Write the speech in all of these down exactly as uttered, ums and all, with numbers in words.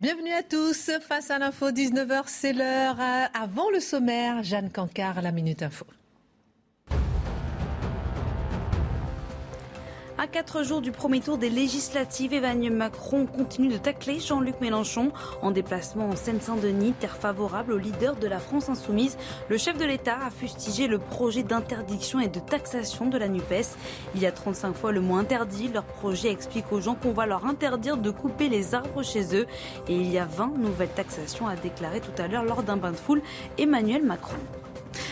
Bienvenue à tous. Face à l'info, dix-neuf heures, c'est l'heure. Avant le sommaire, Jeanne Cazencard, la Minute Info. À quatre jours du premier tour des législatives, Emmanuel Macron continue de tacler Jean-Luc Mélenchon. En déplacement en Seine-Saint-Denis, terre favorable au leader de la France insoumise, le chef de l'État a fustigé le projet d'interdiction et de taxation de la NUPES. Il y a trente-cinq fois le mot interdit. Leur projet explique aux gens qu'on va leur interdire de couper les arbres chez eux. Et il y a vingt nouvelles taxations, a déclaré tout à l'heure lors d'un bain de foule Emmanuel Macron.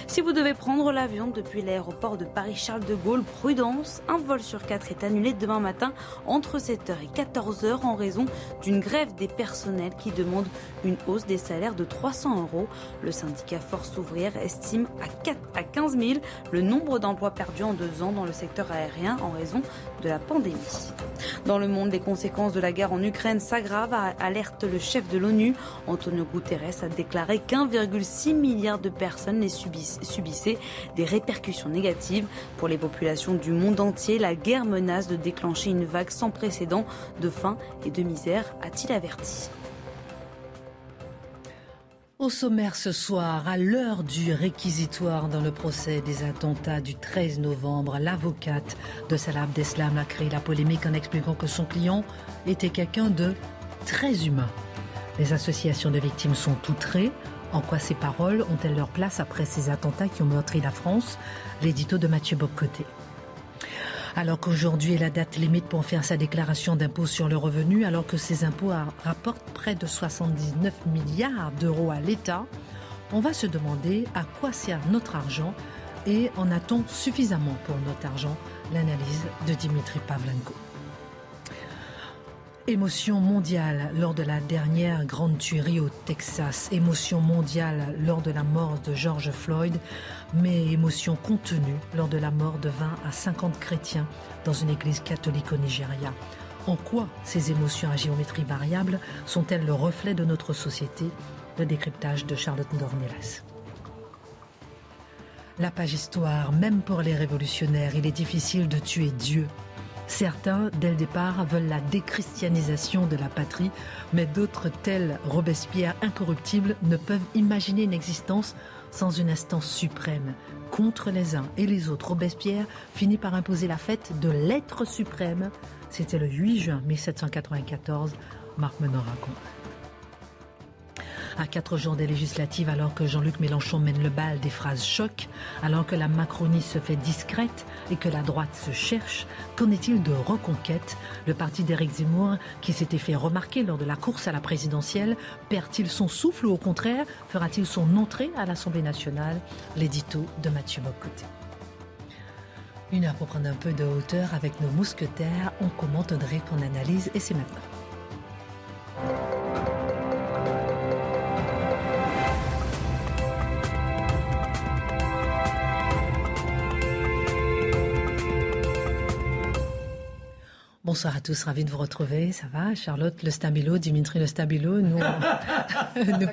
Si vous devez prendre l'avion depuis l'aéroport de Paris-Charles-de-Gaulle, prudence, un vol sur quatre est annulé demain matin entre sept heures et quatorze heures en raison d'une grève des personnels qui demande une hausse des salaires de trois cents euros. Le syndicat Force Ouvrière estime à, quatre, à quinze mille le nombre d'emplois perdus en deux ans dans le secteur aérien en raison de la pandémie. Dans le monde, les conséquences de la guerre en Ukraine s'aggravent, alerte le chef de l'ONU. António Guterres a déclaré qu'un virgule six milliard de personnes les subissent. subissait des répercussions négatives. Pour les populations du monde entier, la guerre menace de déclencher une vague sans précédent de faim et de misère, a-t-il averti. Au sommaire ce soir, à l'heure du réquisitoire dans le procès des attentats du treize novembre, l'avocate de Salah Abdeslam a créé la polémique en expliquant que son client était quelqu'un de très humain. Les associations de victimes sont outrées. En quoi ces paroles ont-elles leur place après ces attentats qui ont meurtri la France ? L'édito de Mathieu Bock-Côté. Alors qu'aujourd'hui est la date limite pour faire sa déclaration d'impôt sur le revenu, alors que ces impôts rapportent près de soixante-dix-neuf milliards d'euros à l'État, on va se demander à quoi sert notre argent et en a-t-on suffisamment pour notre argent ? L'analyse de Dimitri Pavlenko. Émotion mondiale lors de la dernière grande tuerie au Texas. Émotion mondiale lors de la mort de George Floyd, mais émotion contenue lors de la mort de vingt à cinquante chrétiens dans une église catholique au Nigeria. En quoi ces émotions à géométrie variable sont-elles le reflet de notre société ? Le décryptage de Charlotte Dornelas. La page histoire, même pour les révolutionnaires, il est difficile de tuer Dieu. Certains, dès le départ, veulent la déchristianisation de la patrie, mais d'autres, tels Robespierre incorruptible, ne peuvent imaginer une existence sans une instance suprême. Contre les uns et les autres, Robespierre finit par imposer la fête de l'être suprême. C'était le huit juin mille sept cent quatre-vingt-quatorze, Marc Menon raconte. À quatre jours des législatives, alors que Jean-Luc Mélenchon mène le bal des phrases choc, alors que la Macronie se fait discrète et que la droite se cherche, qu'en est-il de Reconquête ? Le parti d'Éric Zemmour, qui s'était fait remarquer lors de la course à la présidentielle, perd-il son souffle ou au contraire, fera-t-il son entrée à l'Assemblée nationale ? L'édito de Mathieu Bock-Côté. Une heure pour prendre un peu de hauteur avec nos mousquetaires, on commente, on dirait qu'on analyse et c'est maintenant. Bonsoir à tous, ravi de vous retrouver. Ça va, Charlotte Le Stabilo, Dimitri Le Stabilo. Nous, nous...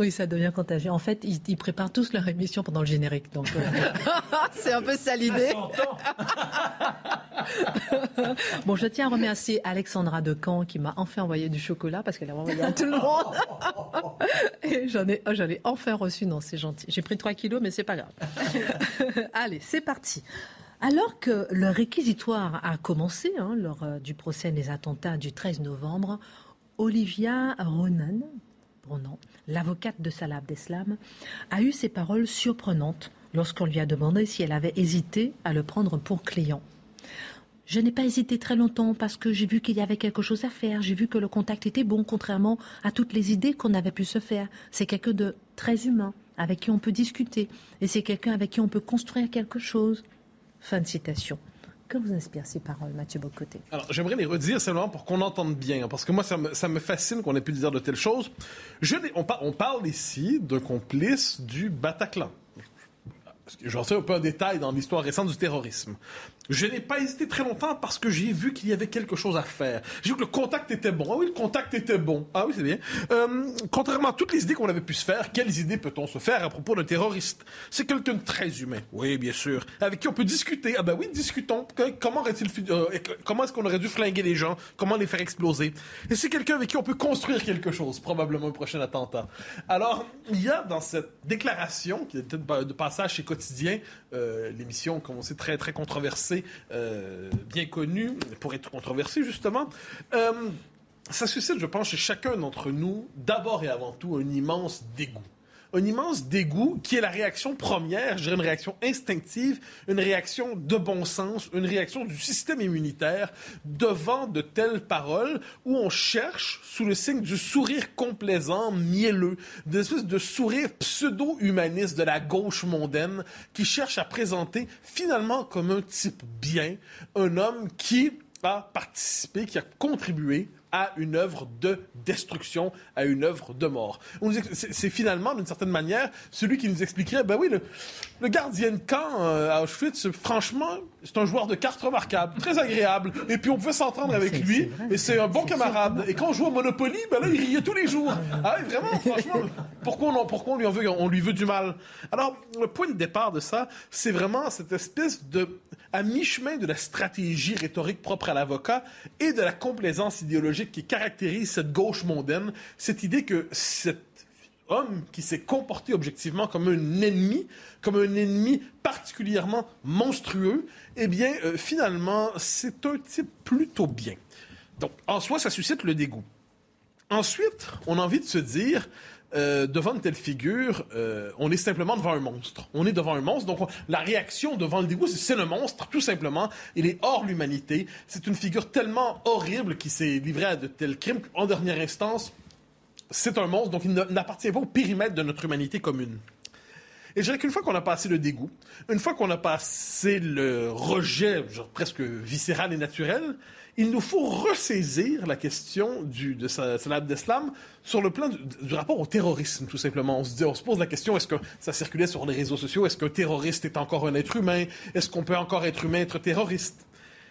oui, ça devient contagieux. En fait, ils, ils préparent tous leur émission pendant le générique. Donc, c'est un peu ça l'idée. Bon, je tiens à remercier Alexandra Decan qui m'a enfin envoyé du chocolat parce qu'elle a envoyé à tout le monde. Et j'en ai, oh, j'en ai enfin reçu. Non, c'est gentil. J'ai pris trois kilos, mais c'est pas grave. Allez, c'est parti. Alors que le réquisitoire a commencé hein, lors du procès des attentats du treize novembre, Olivia Ronan, Ronan, l'avocate de Salah Abdeslam, a eu ces paroles surprenantes lorsqu'on lui a demandé si elle avait hésité à le prendre pour client. « Je n'ai pas hésité très longtemps parce que j'ai vu qu'il y avait quelque chose à faire, j'ai vu que le contact était bon, contrairement à toutes les idées qu'on avait pu se faire. C'est quelqu'un de très humain, avec qui on peut discuter, et c'est quelqu'un avec qui on peut construire quelque chose. » Fin de citation. Que vous inspirent ces paroles, Mathieu Bock-Côté ? Alors, j'aimerais les redire simplement pour qu'on entende bien, hein, parce que moi, ça me, ça me fascine qu'on ait pu dire de telles choses. Je, on, on parle ici d'un complice du Bataclan. J'en sais un peu en détail dans l'histoire récente du terrorisme. Je n'ai pas hésité très longtemps parce que j'ai vu qu'il y avait quelque chose à faire. J'ai vu que le contact était bon. Ah oui, le contact était bon. Ah oui, c'est bien. Euh, contrairement à toutes les idées qu'on avait pu se faire, quelles idées peut-on se faire à propos d'un terroriste? C'est quelqu'un de très humain. Oui, bien sûr. Avec qui on peut discuter. Ah ben oui, discutons. Comment, euh, comment est-ce qu'on aurait dû flinguer les gens? Comment les faire exploser? Et c'est quelqu'un avec qui on peut construire quelque chose, probablement un prochain attentat. Alors, il y a dans cette déclaration, qui était de passage chez Quotidien, euh, l'émission, comme on sait, très, très controversée, Euh, bien connu pour être controversé justement, euh, ça suscite, je pense, chez chacun d'entre nous, d'abord et avant tout, un immense dégoût. Un immense dégoût qui est la réaction première, je dirais une réaction instinctive, une réaction de bon sens, une réaction du système immunitaire devant de telles paroles où on cherche, sous le signe du sourire complaisant, mielleux, des espèces de sourire pseudo-humaniste de la gauche mondaine qui cherche à présenter finalement comme un type bien, un homme qui a participé, qui a contribué à une œuvre de destruction, à une œuvre de mort. C'est, c'est finalement, d'une certaine manière, celui qui nous expliquerait, ben oui, le, le gardien de camp euh, à Auschwitz, franchement, c'est un joueur de cartes remarquable, très agréable, et puis on pouvait s'entendre mais avec c'est, lui, c'est vrai, et c'est un bon c'est camarade. Sûr. Et quand on jouait au Monopoly, ben là, il riait tous les jours. Ah oui, vraiment, franchement, pourquoi on, pourquoi on lui en veut, on lui veut du mal? Alors, le point de départ de ça, c'est vraiment cette espèce de, à mi-chemin de la stratégie rhétorique propre à l'avocat et de la complaisance idéologique qui caractérise cette gauche mondaine, cette idée que cet homme qui s'est comporté objectivement comme un ennemi, comme un ennemi particulièrement monstrueux, eh bien, euh, finalement, c'est un type plutôt bien. Donc, en soi, ça suscite le dégoût. Ensuite, on a envie de se dire... Euh, devant une telle figure, euh, on est simplement devant un monstre. On est devant un monstre, donc on, la réaction devant le dégoût, c'est, c'est le monstre, tout simplement. Il est hors l'humanité. C'est une figure tellement horrible qui s'est livrée à de tels crimes qu'en dernière instance, c'est un monstre, donc il n'appartient pas au périmètre de notre humanité commune. Et je dirais qu'une fois qu'on a passé le dégoût, une fois qu'on a passé le rejet, genre presque viscéral et naturel, il nous faut ressaisir la question du, de Salah Abdeslam sur le plan du, du rapport au terrorisme, tout simplement. On se dit, on se pose la question, est-ce que ça circulait sur les réseaux sociaux? Est-ce qu'un terroriste est encore un être humain? Est-ce qu'on peut encore être humain, être terroriste?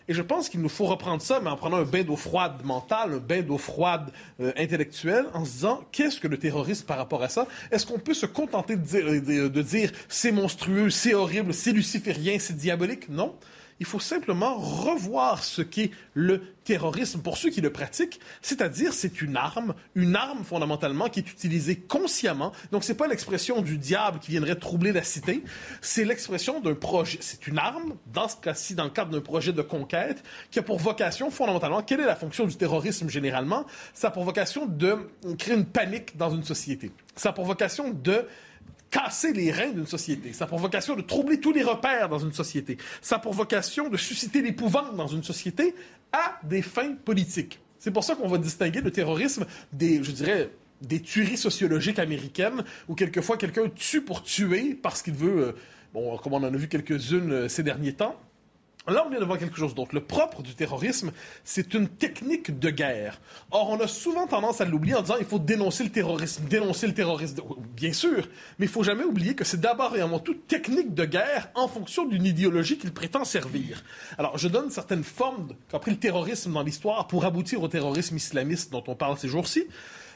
Et je pense qu'il nous faut reprendre ça, mais en prenant un bain d'eau froide mentale, un bain d'eau froide euh, intellectuelle, en se disant, qu'est-ce que le terrorisme par rapport à ça? Est-ce qu'on peut se contenter de dire, de dire c'est monstrueux, c'est horrible, c'est luciférien, c'est diabolique? Non. Il faut simplement revoir ce qu'est le terrorisme pour ceux qui le pratiquent, c'est-à-dire c'est une arme, une arme fondamentalement qui est utilisée consciemment. Donc c'est pas l'expression du diable qui viendrait troubler la cité, c'est l'expression d'un projet, c'est une arme, dans ce cas-ci, dans le cadre d'un projet de conquête, qui a pour vocation fondamentalement, quelle est la fonction du terrorisme généralement? Ça a pour vocation de créer une panique dans une société. Ça a pour vocation de... casser les reins d'une société. Ça a pour vocation de troubler tous les repères dans une société. Ça a pour vocation de susciter l'épouvante dans une société à des fins politiques. C'est pour ça qu'on va distinguer le terrorisme des, je dirais, des tueries sociologiques américaines où quelquefois quelqu'un tue pour tuer parce qu'il veut, euh, bon, comme on en a vu quelques-unes euh, ces derniers temps. Là, on vient de voir quelque chose d'autre. Le propre du terrorisme, c'est une technique de guerre. Or, on a souvent tendance à l'oublier en disant il faut dénoncer le terrorisme, dénoncer le terrorisme. Bien sûr, mais il ne faut jamais oublier que c'est d'abord et avant tout technique de guerre en fonction d'une idéologie qu'il prétend servir. Alors, je donne certaines formes qu'a pris le terrorisme dans l'histoire pour aboutir au terrorisme islamiste dont on parle ces jours-ci.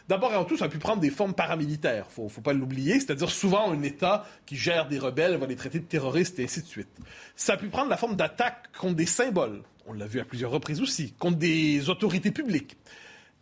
D'abord et avant tout, ça a pu prendre des formes paramilitaires. Il ne faut pas l'oublier, c'est-à-dire souvent un État qui gère des rebelles va les traiter de terroristes et ainsi de suite. Ça a pu prendre la forme d'attaques contre des symboles, on l'a vu à plusieurs reprises aussi, contre des autorités publiques.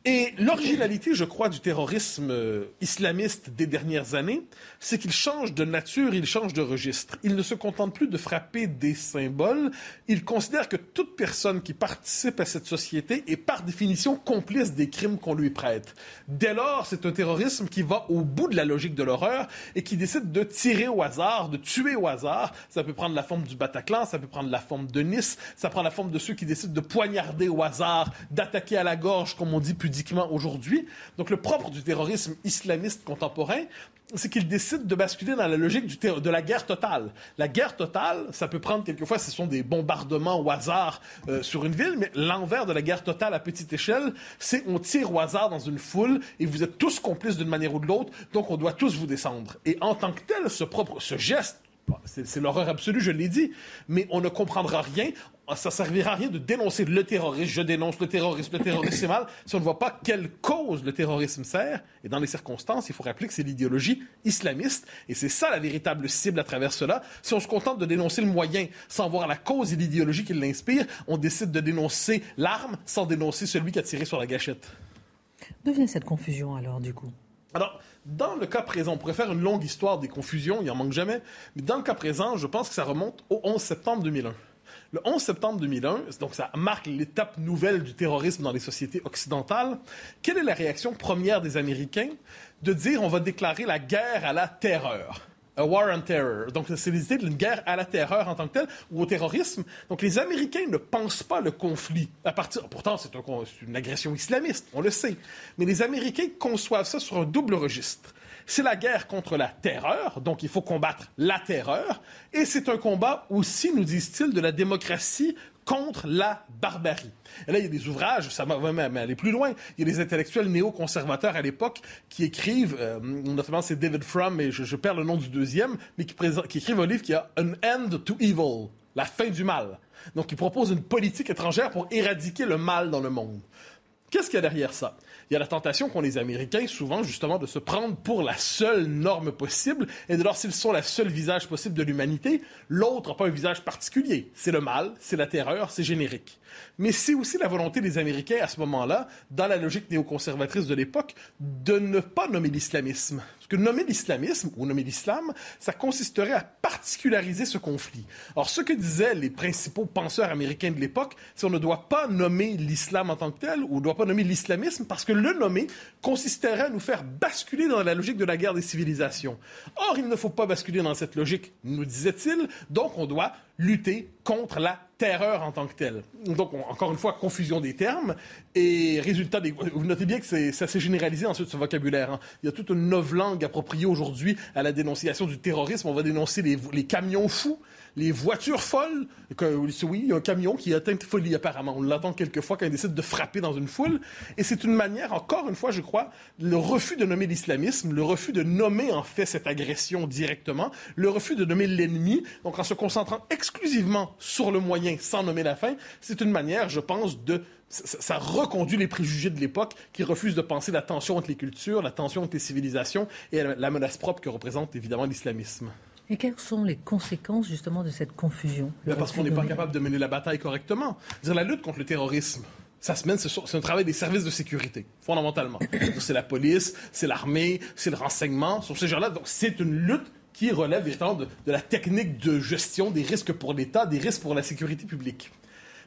Et l'originalité, je crois, du terrorisme euh, islamiste des dernières années, c'est qu'il change de nature, il change de registre. Il ne se contente plus de frapper des symboles. Il considère que toute personne qui participe à cette société est par définition complice des crimes qu'on lui prête. Dès lors, c'est un terrorisme qui va au bout de la logique de l'horreur et qui décide de tirer au hasard, de tuer au hasard. Ça peut prendre la forme du Bataclan, ça peut prendre la forme de Nice, ça prend la forme de ceux qui décident de poignarder au hasard, d'attaquer à la gorge, comme on dit plus aujourd'hui. Donc le propre du terrorisme islamiste contemporain, c'est qu'il décide de basculer dans la logique du ter- de la guerre totale. La guerre totale, ça peut prendre quelquefois, ce sont des bombardements au hasard euh, sur une ville, mais l'envers de la guerre totale à petite échelle, c'est on tire au hasard dans une foule et vous êtes tous complices d'une manière ou de l'autre, donc on doit tous vous descendre. Et en tant que tel, ce propre, ce geste c'est l'horreur absolue, je l'ai dit, mais on ne comprendra rien, ça ne servira à rien de dénoncer le terrorisme, je dénonce le terrorisme, le terrorisme c'est mal, si on ne voit pas quelle cause le terrorisme sert, et dans les circonstances, il faut rappeler que c'est l'idéologie islamiste, et c'est ça la véritable cible à travers cela. Si on se contente de dénoncer le moyen sans voir la cause et l'idéologie qui l'inspire, on décide de dénoncer l'arme sans dénoncer celui qui a tiré sur la gâchette. D'où vient cette confusion alors du coup ? Alors, dans le cas présent, on pourrait faire une longue histoire des confusions, il n'en manque jamais, mais dans le cas présent, je pense que ça remonte au onze septembre deux mille un. Le onze septembre deux mille un, donc ça marque l'étape nouvelle du terrorisme dans les sociétés occidentales. Quelle est la réaction première des Américains? De dire on va déclarer la guerre à la terreur. A war on terror. Donc, c'est l'idée d'une guerre à la terreur en tant que telle ou au terrorisme. Donc, les Américains ne pensent pas le conflit. À partir... Pourtant, c'est un... une agression islamiste, on le sait. Mais les Américains conçoivent ça sur un double registre. C'est la guerre contre la terreur, donc il faut combattre la terreur. Et c'est un combat aussi, nous disent-ils, de la démocratie contre la barbarie. Et là, il y a des ouvrages, ça va même aller plus loin, il y a des intellectuels néoconservateurs à l'époque qui écrivent, euh, notamment c'est David Frum, et je, je perds le nom du deuxième, mais qui, présente, qui écrivent un livre qui a « An End to Evil », la fin du mal. Donc, ils proposent une politique étrangère pour éradiquer le mal dans le monde. Qu'est-ce qu'il y a derrière ça? Il y a la tentation qu'ont les Américains, souvent, justement, de se prendre pour la seule norme possible, et de leur, s'ils sont le seul visage possible de l'humanité, l'autre n'a pas un visage particulier. C'est le mal, c'est la terreur, c'est générique. Mais c'est aussi la volonté des Américains, à ce moment-là, dans la logique néoconservatrice de l'époque, de ne pas nommer l'islamisme. Parce que nommer l'islamisme, ou nommer l'islam, ça consisterait à particulariser ce conflit. Or, ce que disaient les principaux penseurs américains de l'époque, c'est qu'on ne doit pas nommer l'islam en tant que tel, ou on ne doit pas nommer l'islamisme, parce que le nommer consisterait à nous faire basculer dans la logique de la guerre des civilisations. Or, il ne faut pas basculer dans cette logique, nous disait-il, donc on doit lutter contre la terreur en tant que telle. Donc, on, encore une fois, confusion des termes et résultat des... Vous notez bien que c'est, ça s'est généralisé ensuite, ce vocabulaire. Hein. Il y a toute une novlangue appropriée aujourd'hui à la dénonciation du terrorisme. On va dénoncer les, les camions fous, les voitures folles. Que, oui, il y a un camion qui atteint de folie, apparemment. On l'entend quelquefois quand il décide de frapper dans une foule. Et c'est une manière, encore une fois, je crois, le refus de nommer l'islamisme, le refus de nommer, en fait, cette agression directement, le refus de nommer l'ennemi. Donc, en se concentrant exclusivement sur le moyen sans nommer la fin, c'est une manière, je pense, de... Ça, ça reconduit les préjugés de l'époque qui refusent de penser la tension entre les cultures, la tension entre les civilisations et la menace propre que représente évidemment l'islamisme. Et quelles sont les conséquences justement de cette confusion? Parce qu'on n'est pas capable de mener la bataille correctement. C'est-à-dire la lutte contre le terrorisme. Ça se mène, c'est un travail des services de sécurité, fondamentalement. C'est la police, c'est l'armée, c'est le renseignement, sur ces gens-là. Donc c'est une lutte qui relève véritablement de, de la technique de gestion des risques pour l'État, des risques pour la sécurité publique.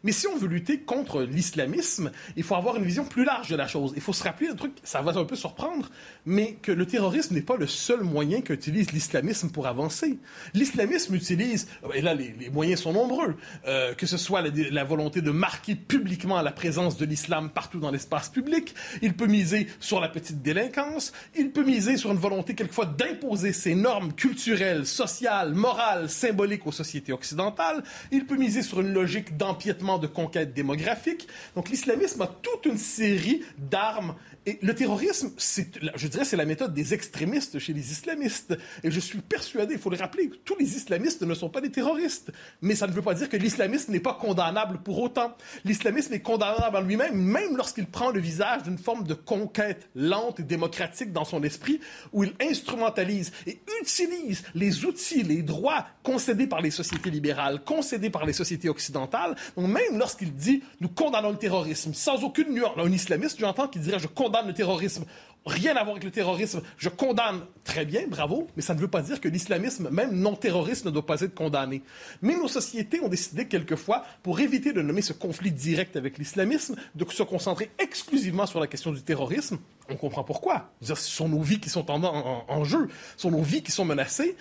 Mais si on veut lutter contre l'islamisme, il faut avoir une vision plus large de la chose. Il faut se rappeler un truc, ça va un peu surprendre, mais que le terrorisme n'est pas le seul moyen qu'utilise l'islamisme pour avancer. L'islamisme utilise, et là les, les moyens sont nombreux, euh, que ce soit la, la volonté de marquer publiquement la présence de l'islam partout dans l'espace public, il peut miser sur la petite délinquance, il peut miser sur une volonté quelquefois d'imposer ses normes culturelles, sociales, morales, symboliques aux sociétés occidentales, il peut miser sur une logique d'empiètement de conquête démographique. Donc l'islamisme a toute une série d'armes. Et le terrorisme, c'est, je dirais, c'est la méthode des extrémistes chez les islamistes. Et je suis persuadé, il faut le rappeler, que tous les islamistes ne sont pas des terroristes. Mais ça ne veut pas dire que l'islamisme n'est pas condamnable pour autant. L'islamisme est condamnable en lui-même, même lorsqu'il prend le visage d'une forme de conquête lente et démocratique dans son esprit, où il instrumentalise et utilise les outils, les droits concédés par les sociétés libérales, concédés par les sociétés occidentales. Donc, même lorsqu'il dit « nous condamnons le terrorisme », sans aucune nuance, un islamiste, j'entends qu'il dirait « je condamne le terrorisme ». Rien à voir avec le terrorisme. Je condamne. Très bien, bravo, mais ça ne veut pas dire que l'islamisme, même non terroriste, ne doit pas être condamné. Mais nos sociétés ont décidé quelquefois, pour éviter de nommer ce conflit direct avec l'islamisme, de se concentrer exclusivement sur la question du terrorisme. On comprend pourquoi. Ce sont nos vies qui sont en, en, en jeu, ce sont nos vies qui sont menacées.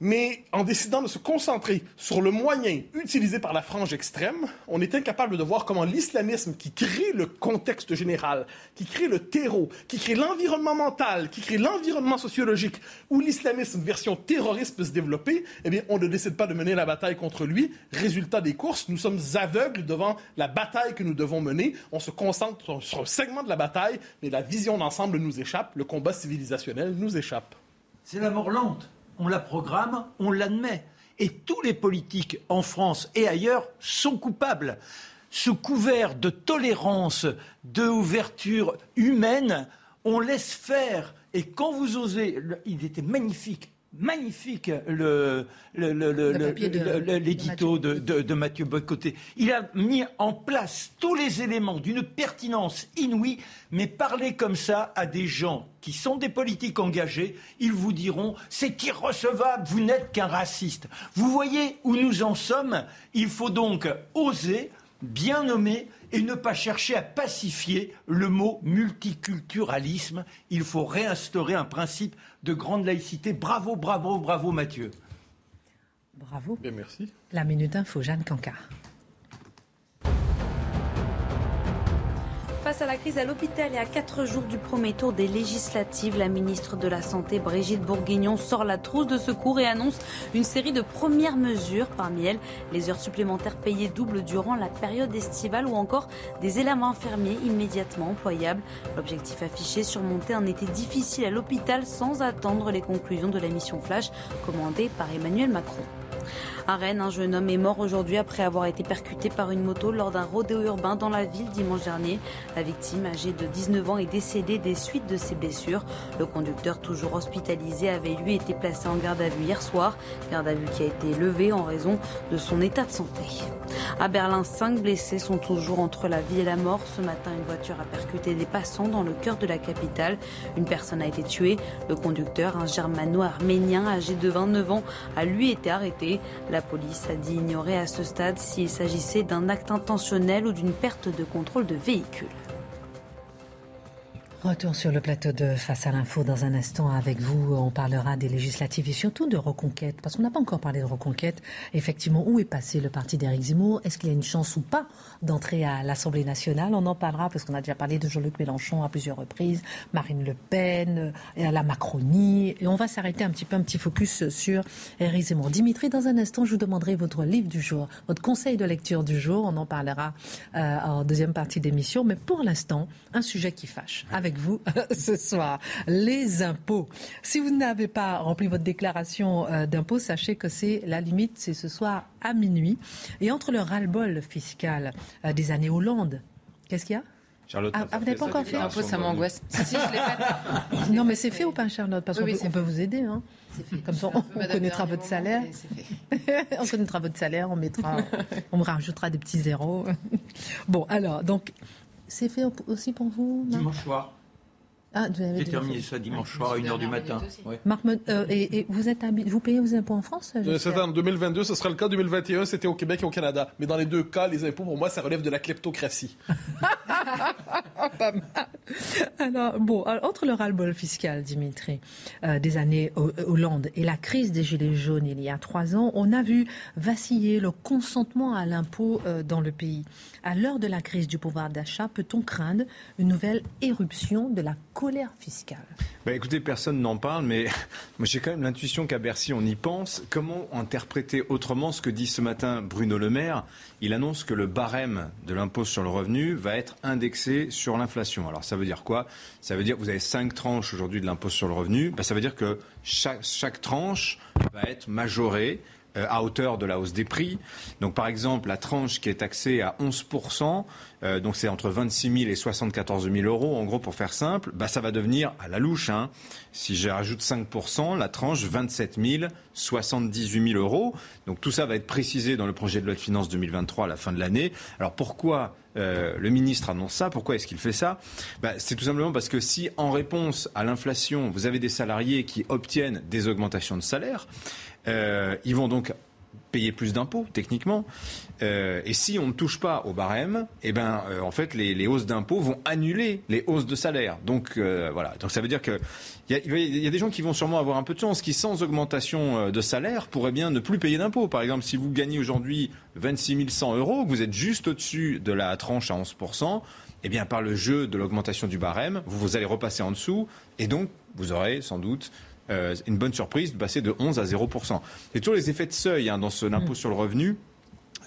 Mais en décidant de se concentrer sur le moyen utilisé par la frange extrême, on est incapable de voir comment l'islamisme, qui crée le contexte général, qui crée le terreau, qui crée l'environnement mental, qui crée l'environnement sociologique, où l'islamisme version terroriste peut se développer, eh bien, on ne décide pas de mener la bataille contre lui. Résultat des courses, nous sommes aveugles devant la bataille que nous devons mener. On se concentre sur un segment de la bataille, mais la vision d'ensemble nous échappe, le combat civilisationnel nous échappe. C'est la mort lente. on la programme, on l'admet. Et tous les politiques en France et ailleurs sont coupables. Sous couvert de tolérance, de ouverture humaine, on laisse faire. Et quand vous osez... Il était magnifique, magnifique le, le, le, le, le le, de, l'édito de, de, de Mathieu Bock-Côté. Il a mis en place tous les éléments d'une pertinence inouïe, mais parler comme ça à des gens qui sont des politiques engagés, ils vous diront « c'est irrecevable, vous n'êtes qu'un raciste ». Vous voyez où nous en sommes. Il faut donc oser... bien nommé et ne pas chercher à pacifier le mot multiculturalisme. Il faut réinstaurer un principe de grande laïcité. Bravo, bravo, bravo Mathieu. Bravo. Bien, merci. La Minute Info, Jeanne Cazencard. Face à la crise à l'hôpital et à quatre jours du premier tour des législatives, la ministre de la Santé, Brigitte Bourguignon, sort la trousse de secours et annonce une série de premières mesures. Parmi elles, les heures supplémentaires payées double durant la période estivale ou encore des élèves infirmiers immédiatement employables. L'objectif affiché, surmonter un été difficile à l'hôpital sans attendre les conclusions de la mission flash commandée par Emmanuel Macron. À Rennes, un jeune homme est mort aujourd'hui après avoir été percuté par une moto lors d'un rodéo urbain dans la ville dimanche dernier. La victime, âgée de dix-neuf ans, est décédée des suites de ses blessures. Le conducteur, toujours hospitalisé, avait lui été placé en garde à vue hier soir. Garde à vue qui a été levée en raison de son état de santé. À Berlin, cinq blessés sont toujours entre la vie et la mort. Ce matin, une voiture a percuté des passants dans le cœur de la capitale. Une personne a été tuée. Le conducteur, un germano-arménien âgé de vingt-neuf ans, a lui été arrêté. La police a dit ignorer à ce stade s'il s'agissait d'un acte intentionnel ou d'une perte de contrôle de véhicule. Retour sur le plateau de Face à l'info dans un instant avec vous. On parlera des législatives et surtout de reconquête, parce qu'on n'a pas encore parlé de reconquête. Effectivement, où est passé le parti d'Éric Zemmour? Est-ce qu'il y a une chance ou pas d'entrer à l'Assemblée nationale? On en parlera parce qu'on a déjà parlé de Jean-Luc Mélenchon à plusieurs reprises, Marine Le Pen, à la Macronie. Et on va s'arrêter un petit peu, un petit focus sur Éric Zemmour. Dimitri, dans un instant, je vous demanderai votre livre du jour, votre conseil de lecture du jour. On en parlera euh, en deuxième partie d'émission. Mais pour l'instant, un sujet qui fâche. Avec vous ce soir, les impôts. Si vous n'avez pas rempli votre déclaration d'impôt, sachez que c'est la limite, c'est ce soir à minuit. Et entre le ras-le-bol fiscal des années Hollande, qu'est-ce qu'il y a ? Charlotte, ah, vous n'avez pas encore fait ? L'impôt, ça m'angoisse. si, si, je l'ai fait. Non, mais c'est fait ou pas, Charlotte ? Parce oui, qu'on oui, peut, on peut vous aider, hein. Comme ça, on, on connaîtra votre salaire. on connaîtra votre salaire, on mettra, on rajoutera des petits zéros. Bon, alors, donc, c'est fait aussi pour vous ? Dimanche soir. Ah, j'ai terminé ça dimanche soir à une heure du matin. Oui. Marc, euh, et, et vous, êtes habi- vous payez vos impôts en France ? C'est en deux mille vingt-deux, ce sera le cas. En deux mille vingt et un, c'était au Québec et au Canada. Mais dans les deux cas, les impôts, pour moi, ça relève de la kleptocratie. Pas mal. Alors, bon, entre le ras-le-bol fiscal, Dimitri, euh, des années Hollande et la crise des Gilets jaunes il y a trois ans, on a vu vaciller le consentement à l'impôt euh, dans le pays. À l'heure de la crise du pouvoir d'achat, peut-on craindre une nouvelle éruption de la colère fiscale? Ben écoutez, personne n'en parle, mais moi j'ai quand même l'intuition qu'à Bercy, on y pense. Comment interpréter autrement ce que dit ce matin Bruno Le Maire? Il annonce que le barème de l'impôt sur le revenu va être indexé sur l'inflation. Alors ça veut dire quoi? Ça veut dire que vous avez cinq tranches aujourd'hui de l'impôt sur le revenu. Ben ça veut dire que chaque, chaque tranche va être majorée à hauteur de la hausse des prix. Donc par exemple, la tranche qui est taxée à onze pour cent, euh, donc c'est entre vingt-six mille et soixante-quatorze mille euros, en gros pour faire simple, bah, ça va devenir à la louche. Hein. Si je rajoute cinq pour cent, la tranche vingt-sept mille, soixante-dix-huit mille euros. Donc tout ça va être précisé dans le projet de loi de finances deux mille vingt-trois à la fin de l'année. Alors pourquoi Euh, le ministre annonce ça? Pourquoi est-ce qu'il fait ça? Bah, c'est tout simplement parce que si, en réponse à l'inflation, vous avez des salariés qui obtiennent des augmentations de salaire, euh, ils vont donc payer plus d'impôts, techniquement. Euh, et si on ne touche pas au barème, eh ben, euh, en fait, les, les hausses d'impôts vont annuler les hausses de salaire. Donc, euh, voilà. Donc, ça veut dire qu'il y, y a des gens qui vont sûrement avoir un peu de chance, qui, sans augmentation de salaire, pourraient bien ne plus payer d'impôts. Par exemple, si vous gagnez aujourd'hui vingt-six mille cent euros, que vous êtes juste au-dessus de la tranche à onze pour cent, eh bien, par le jeu de l'augmentation du barème, vous, vous allez repasser en dessous. Et donc, vous aurez sans doute... Euh, une bonne surprise de passer de onze à zéro pour cent. C'est toujours les effets de seuil hein, dans ce l'impôt sur le revenu.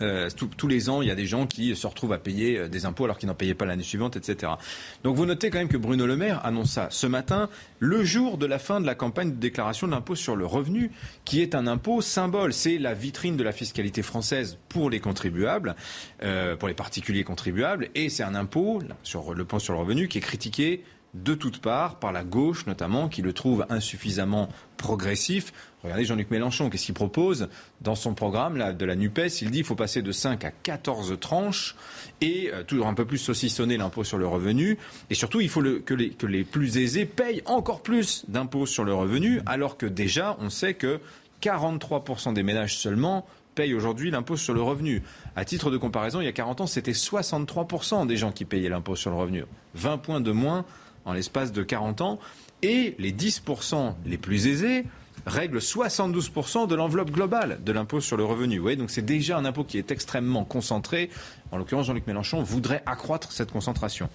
Euh, tout, tous les ans, il y a des gens qui se retrouvent à payer des impôts alors qu'ils n'en payaient pas l'année suivante, et cetera. Donc vous notez quand même que Bruno Le Maire annonce ça ce matin, le jour de la fin de la campagne de déclaration de l'impôt sur le revenu, qui est un impôt symbole. C'est la vitrine de la fiscalité française pour les contribuables, euh, pour les particuliers contribuables, et c'est un impôt sur le, sur le revenu qui est critiqué de toutes parts, par la gauche notamment, qui le trouve insuffisamment progressif. Regardez Jean-Luc Mélenchon, qu'est-ce qu'il propose dans son programme là, de la NUPES? Il dit qu'il faut passer de cinq à quatorze tranches et euh, toujours un peu plus saucissonner l'impôt sur le revenu. Et surtout, il faut le, que, les, que les plus aisés payent encore plus d'impôts sur le revenu, alors que déjà, on sait que quarante-trois pour cent des ménages seulement payent aujourd'hui l'impôt sur le revenu. À titre de comparaison, il y a quarante ans, c'était soixante-trois pour cent des gens qui payaient l'impôt sur le revenu. vingt points de moins en l'espace de quarante ans. Et les dix pour cent les plus aisés règle soixante-douze pour cent de l'enveloppe globale de l'impôt sur le revenu. Vous voyez, donc c'est déjà un impôt qui est extrêmement concentré. En l'occurrence, Jean-Luc Mélenchon voudrait accroître cette concentration.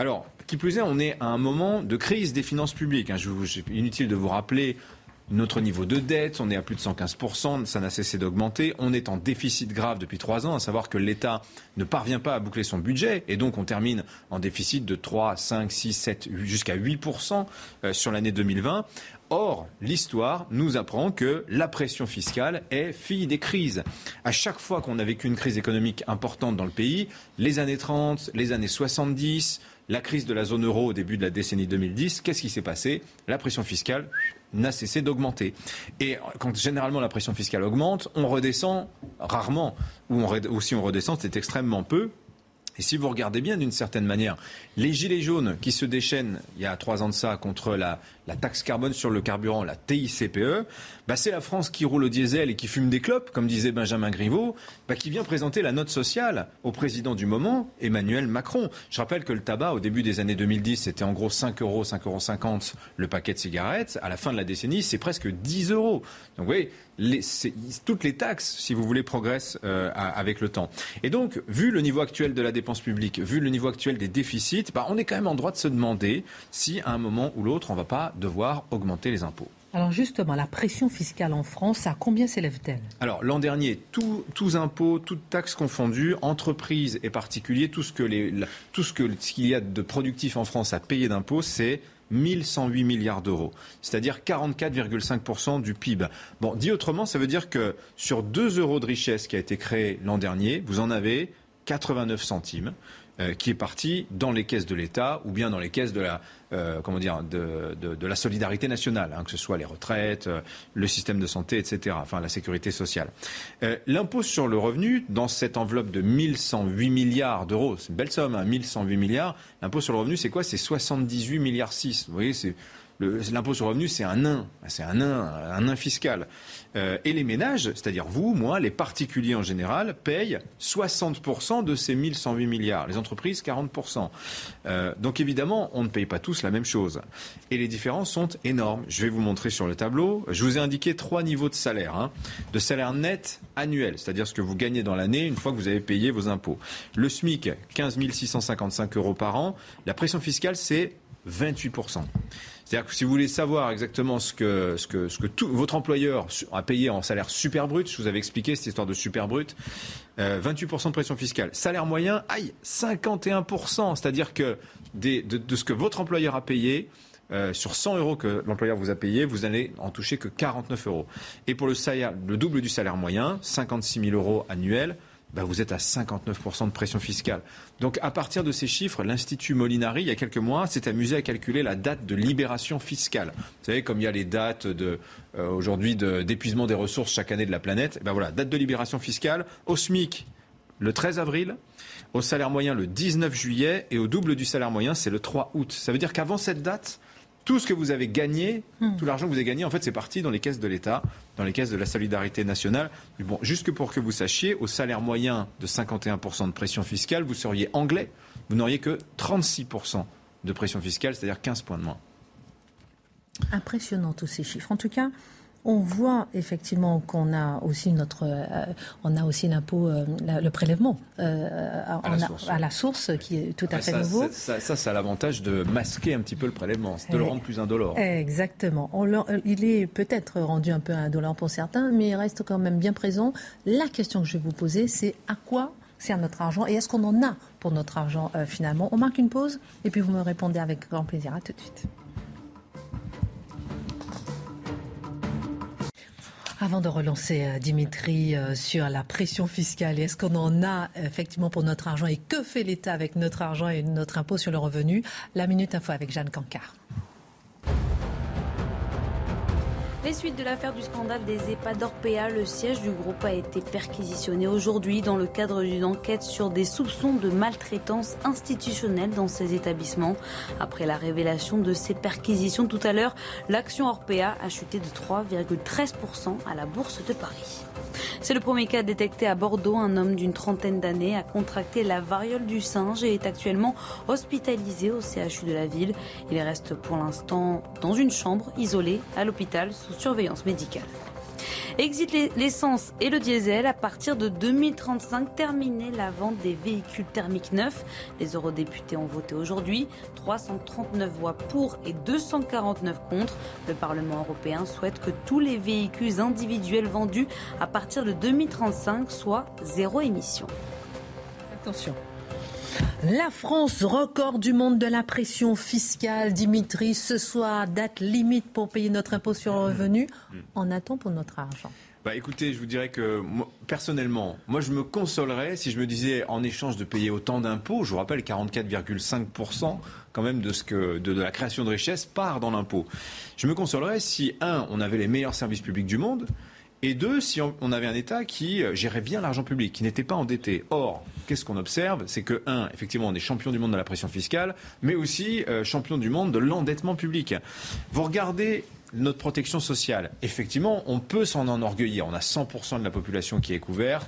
Alors, qui plus est, on est à un moment de crise des finances publiques. Je vous, inutile de vous rappeler notre niveau de dette. On est à plus de cent quinze pour cent, ça n'a cessé d'augmenter. On est en déficit grave depuis trois ans, à savoir que l'État ne parvient pas à boucler son budget. Et donc, on termine en déficit de trois, cinq, six, sept, jusqu'à huit pour cent sur l'année deux mille vingt. Or, l'histoire nous apprend que la pression fiscale est fille des crises. À chaque fois qu'on a vécu une crise économique importante dans le pays, les années trente, les années soixante-dix, la crise de la zone euro au début de la décennie deux mille dix, qu'est-ce qui s'est passé ? La pression fiscale n'a cessé d'augmenter. Et quand généralement la pression fiscale augmente, on redescend rarement. Ou, on, ou si on redescend, c'est extrêmement peu. Et si vous regardez bien, d'une certaine manière, les gilets jaunes qui se déchaînent il y a trois ans de ça contre la, la taxe carbone sur le carburant, la T I C P E, bah c'est la France qui roule au diesel et qui fume des clopes, comme disait Benjamin Griveaux, bah qui vient présenter la note sociale au président du moment, Emmanuel Macron. Je rappelle que le tabac, au début des années deux mille dix, c'était en gros cinq euros, cinq euros cinquante le paquet de cigarettes. À la fin de la décennie, c'est presque dix euros. Donc vous voyez, les, c'est, toutes les taxes, si vous voulez, progressent euh, avec le temps. Et donc, vu le niveau actuel de la dépense publique, vu le niveau actuel des déficits, bah on est quand même en droit de se demander si à un moment ou l'autre, on ne va pas devoir augmenter les impôts. Alors justement, la pression fiscale en France, à combien s'élève-t-elle ? Alors l'an dernier, tous tous impôts, toutes taxes confondues, entreprises et particuliers, tout ce que les, tout ce que ce qu'il y a de productif en France à payer d'impôts, c'est mille cent huit milliards d'euros, c'est-à-dire quarante-quatre virgule cinq pour cent du P I B. Bon, dit autrement, ça veut dire que sur deux euros de richesse qui a été créée l'an dernier, vous en avez quatre-vingt-neuf centimes euh, qui est parti dans les caisses de l'État ou bien dans les caisses de la Euh, comment dire, de, de, de la solidarité nationale, hein, que ce soit les retraites, euh, le système de santé, et cetera, enfin la sécurité sociale. Euh, l'impôt sur le revenu, dans cette enveloppe de mille cent huit milliards d'euros, c'est une belle somme, hein, mille cent huit milliards, l'impôt sur le revenu, c'est quoi ? C'est soixante-dix-huit milliards six. Vous voyez, c'est, le, l'impôt sur le revenu, c'est un nain, c'est un nain, un nain fiscal. Euh, et les ménages, c'est-à-dire vous, moi, les particuliers en général, payent soixante pour cent de ces mille cent huit milliards, les entreprises quarante pour cent. Euh, donc évidemment, on ne paye pas tous la même chose. Et les différences sont énormes. Je vais vous montrer sur le tableau. Je vous ai indiqué trois niveaux de salaire. Hein. De salaire net annuel, c'est-à-dire ce que vous gagnez dans l'année une fois que vous avez payé vos impôts. Le SMIC, quinze mille six cent cinquante-cinq euros par an. La pression fiscale, c'est vingt-huit pour cent. C'est-à-dire que si vous voulez savoir exactement ce que, ce que, ce que tout, votre employeur a payé en salaire super brut, je vous avais expliqué cette histoire de super brut, euh, vingt-huit pour cent de pression fiscale. Salaire moyen, aïe, cinquante et un pour cent. C'est-à-dire que des, de, de ce que votre employeur a payé, euh, sur cent euros que l'employeur vous a payé, vous n'allez en toucher que quarante-neuf euros. Et pour le, salaire, le double du salaire moyen, cinquante-six mille euros annuels, ben vous êtes à cinquante-neuf pour cent de pression fiscale. Donc à partir de ces chiffres, l'Institut Molinari, il y a quelques mois, s'est amusé à calculer la date de libération fiscale. Vous savez, comme il y a les dates de, euh, aujourd'hui de, d'épuisement des ressources chaque année de la planète, ben voilà, date de libération fiscale au SMIC le treize avril, au salaire moyen le dix-neuf juillet et au double du salaire moyen, c'est le trois août. Ça veut dire qu'avant cette date, tout ce que vous avez gagné, tout l'argent que vous avez gagné, en fait, c'est parti dans les caisses de l'État, dans les caisses de la solidarité nationale. Mais bon, juste pour que vous sachiez, au salaire moyen de cinquante et un pour cent de pression fiscale, vous seriez anglais, vous n'auriez que trente-six pour cent de pression fiscale, c'est-à-dire quinze points de moins. Impressionnant tous ces chiffres. En tout cas, on voit effectivement qu'on a aussi notre, euh, on a aussi l'impôt, euh, le prélèvement euh, à, à, la a, à la source, qui est tout ah à fait ça, nouveau. Ça, ça, ça a l'avantage de masquer un petit peu le prélèvement, de le rendre plus indolore. Exactement. On le, il est peut-être rendu un peu indolore pour certains, mais il reste quand même bien présent. La question que je vais vous poser, c'est à quoi sert notre argent et est-ce qu'on en a pour notre argent euh, finalement ? On marque une pause et puis vous me répondez avec grand plaisir. À tout de suite. Avant de relancer Dimitri sur la pression fiscale, est-ce qu'on en a effectivement pour notre argent et que fait l'État avec notre argent et notre impôt sur le revenu ? La Minute Info avec Jeanne Cazencard. Les suites de l'affaire du scandale des EHPAD Orpea, le siège du groupe a été perquisitionné aujourd'hui dans le cadre d'une enquête sur des soupçons de maltraitance institutionnelle dans ces établissements. Après la révélation de ces perquisitions tout à l'heure, l'action Orpea a chuté de trois virgule treize pour cent à la Bourse de Paris. C'est le premier cas détecté à Bordeaux. Un homme d'une trentaine d'années a contracté la variole du singe et est actuellement hospitalisé au C H U de la ville. Il reste pour l'instant dans une chambre isolée à l'hôpital sous surveillance médicale. Exit l'essence et le diesel. À partir de deux mille trente-cinq, terminez la vente des véhicules thermiques neufs. Les eurodéputés ont voté aujourd'hui trois cent trente-neuf voix pour et deux cent quarante-neuf contre. Le Parlement européen souhaite que tous les véhicules individuels vendus à partir de deux mille trente-cinq soient zéro émission. Attention. La France, record du monde de la pression fiscale. Dimitri, ce soir, date limite pour payer notre impôt sur le revenu. On attend pour notre argent. Bah écoutez, je vous dirais que moi, personnellement, moi je me consolerais si je me disais en échange de payer autant d'impôts. Je vous rappelle, quarante-quatre virgule cinq pour cent quand même de, ce que, de, de la création de richesse part dans l'impôt. Je me consolerais si, un, on avait les meilleurs services publics du monde. Et deux, si on avait un État qui gérait bien l'argent public, qui n'était pas endetté. Or, qu'est-ce qu'on observe ? C'est que, un, effectivement, on est champion du monde de la pression fiscale, mais aussi euh, champion du monde de l'endettement public. Vous regardez notre protection sociale. Effectivement, on peut s'en enorgueillir. On a cent pour cent de la population qui est couverte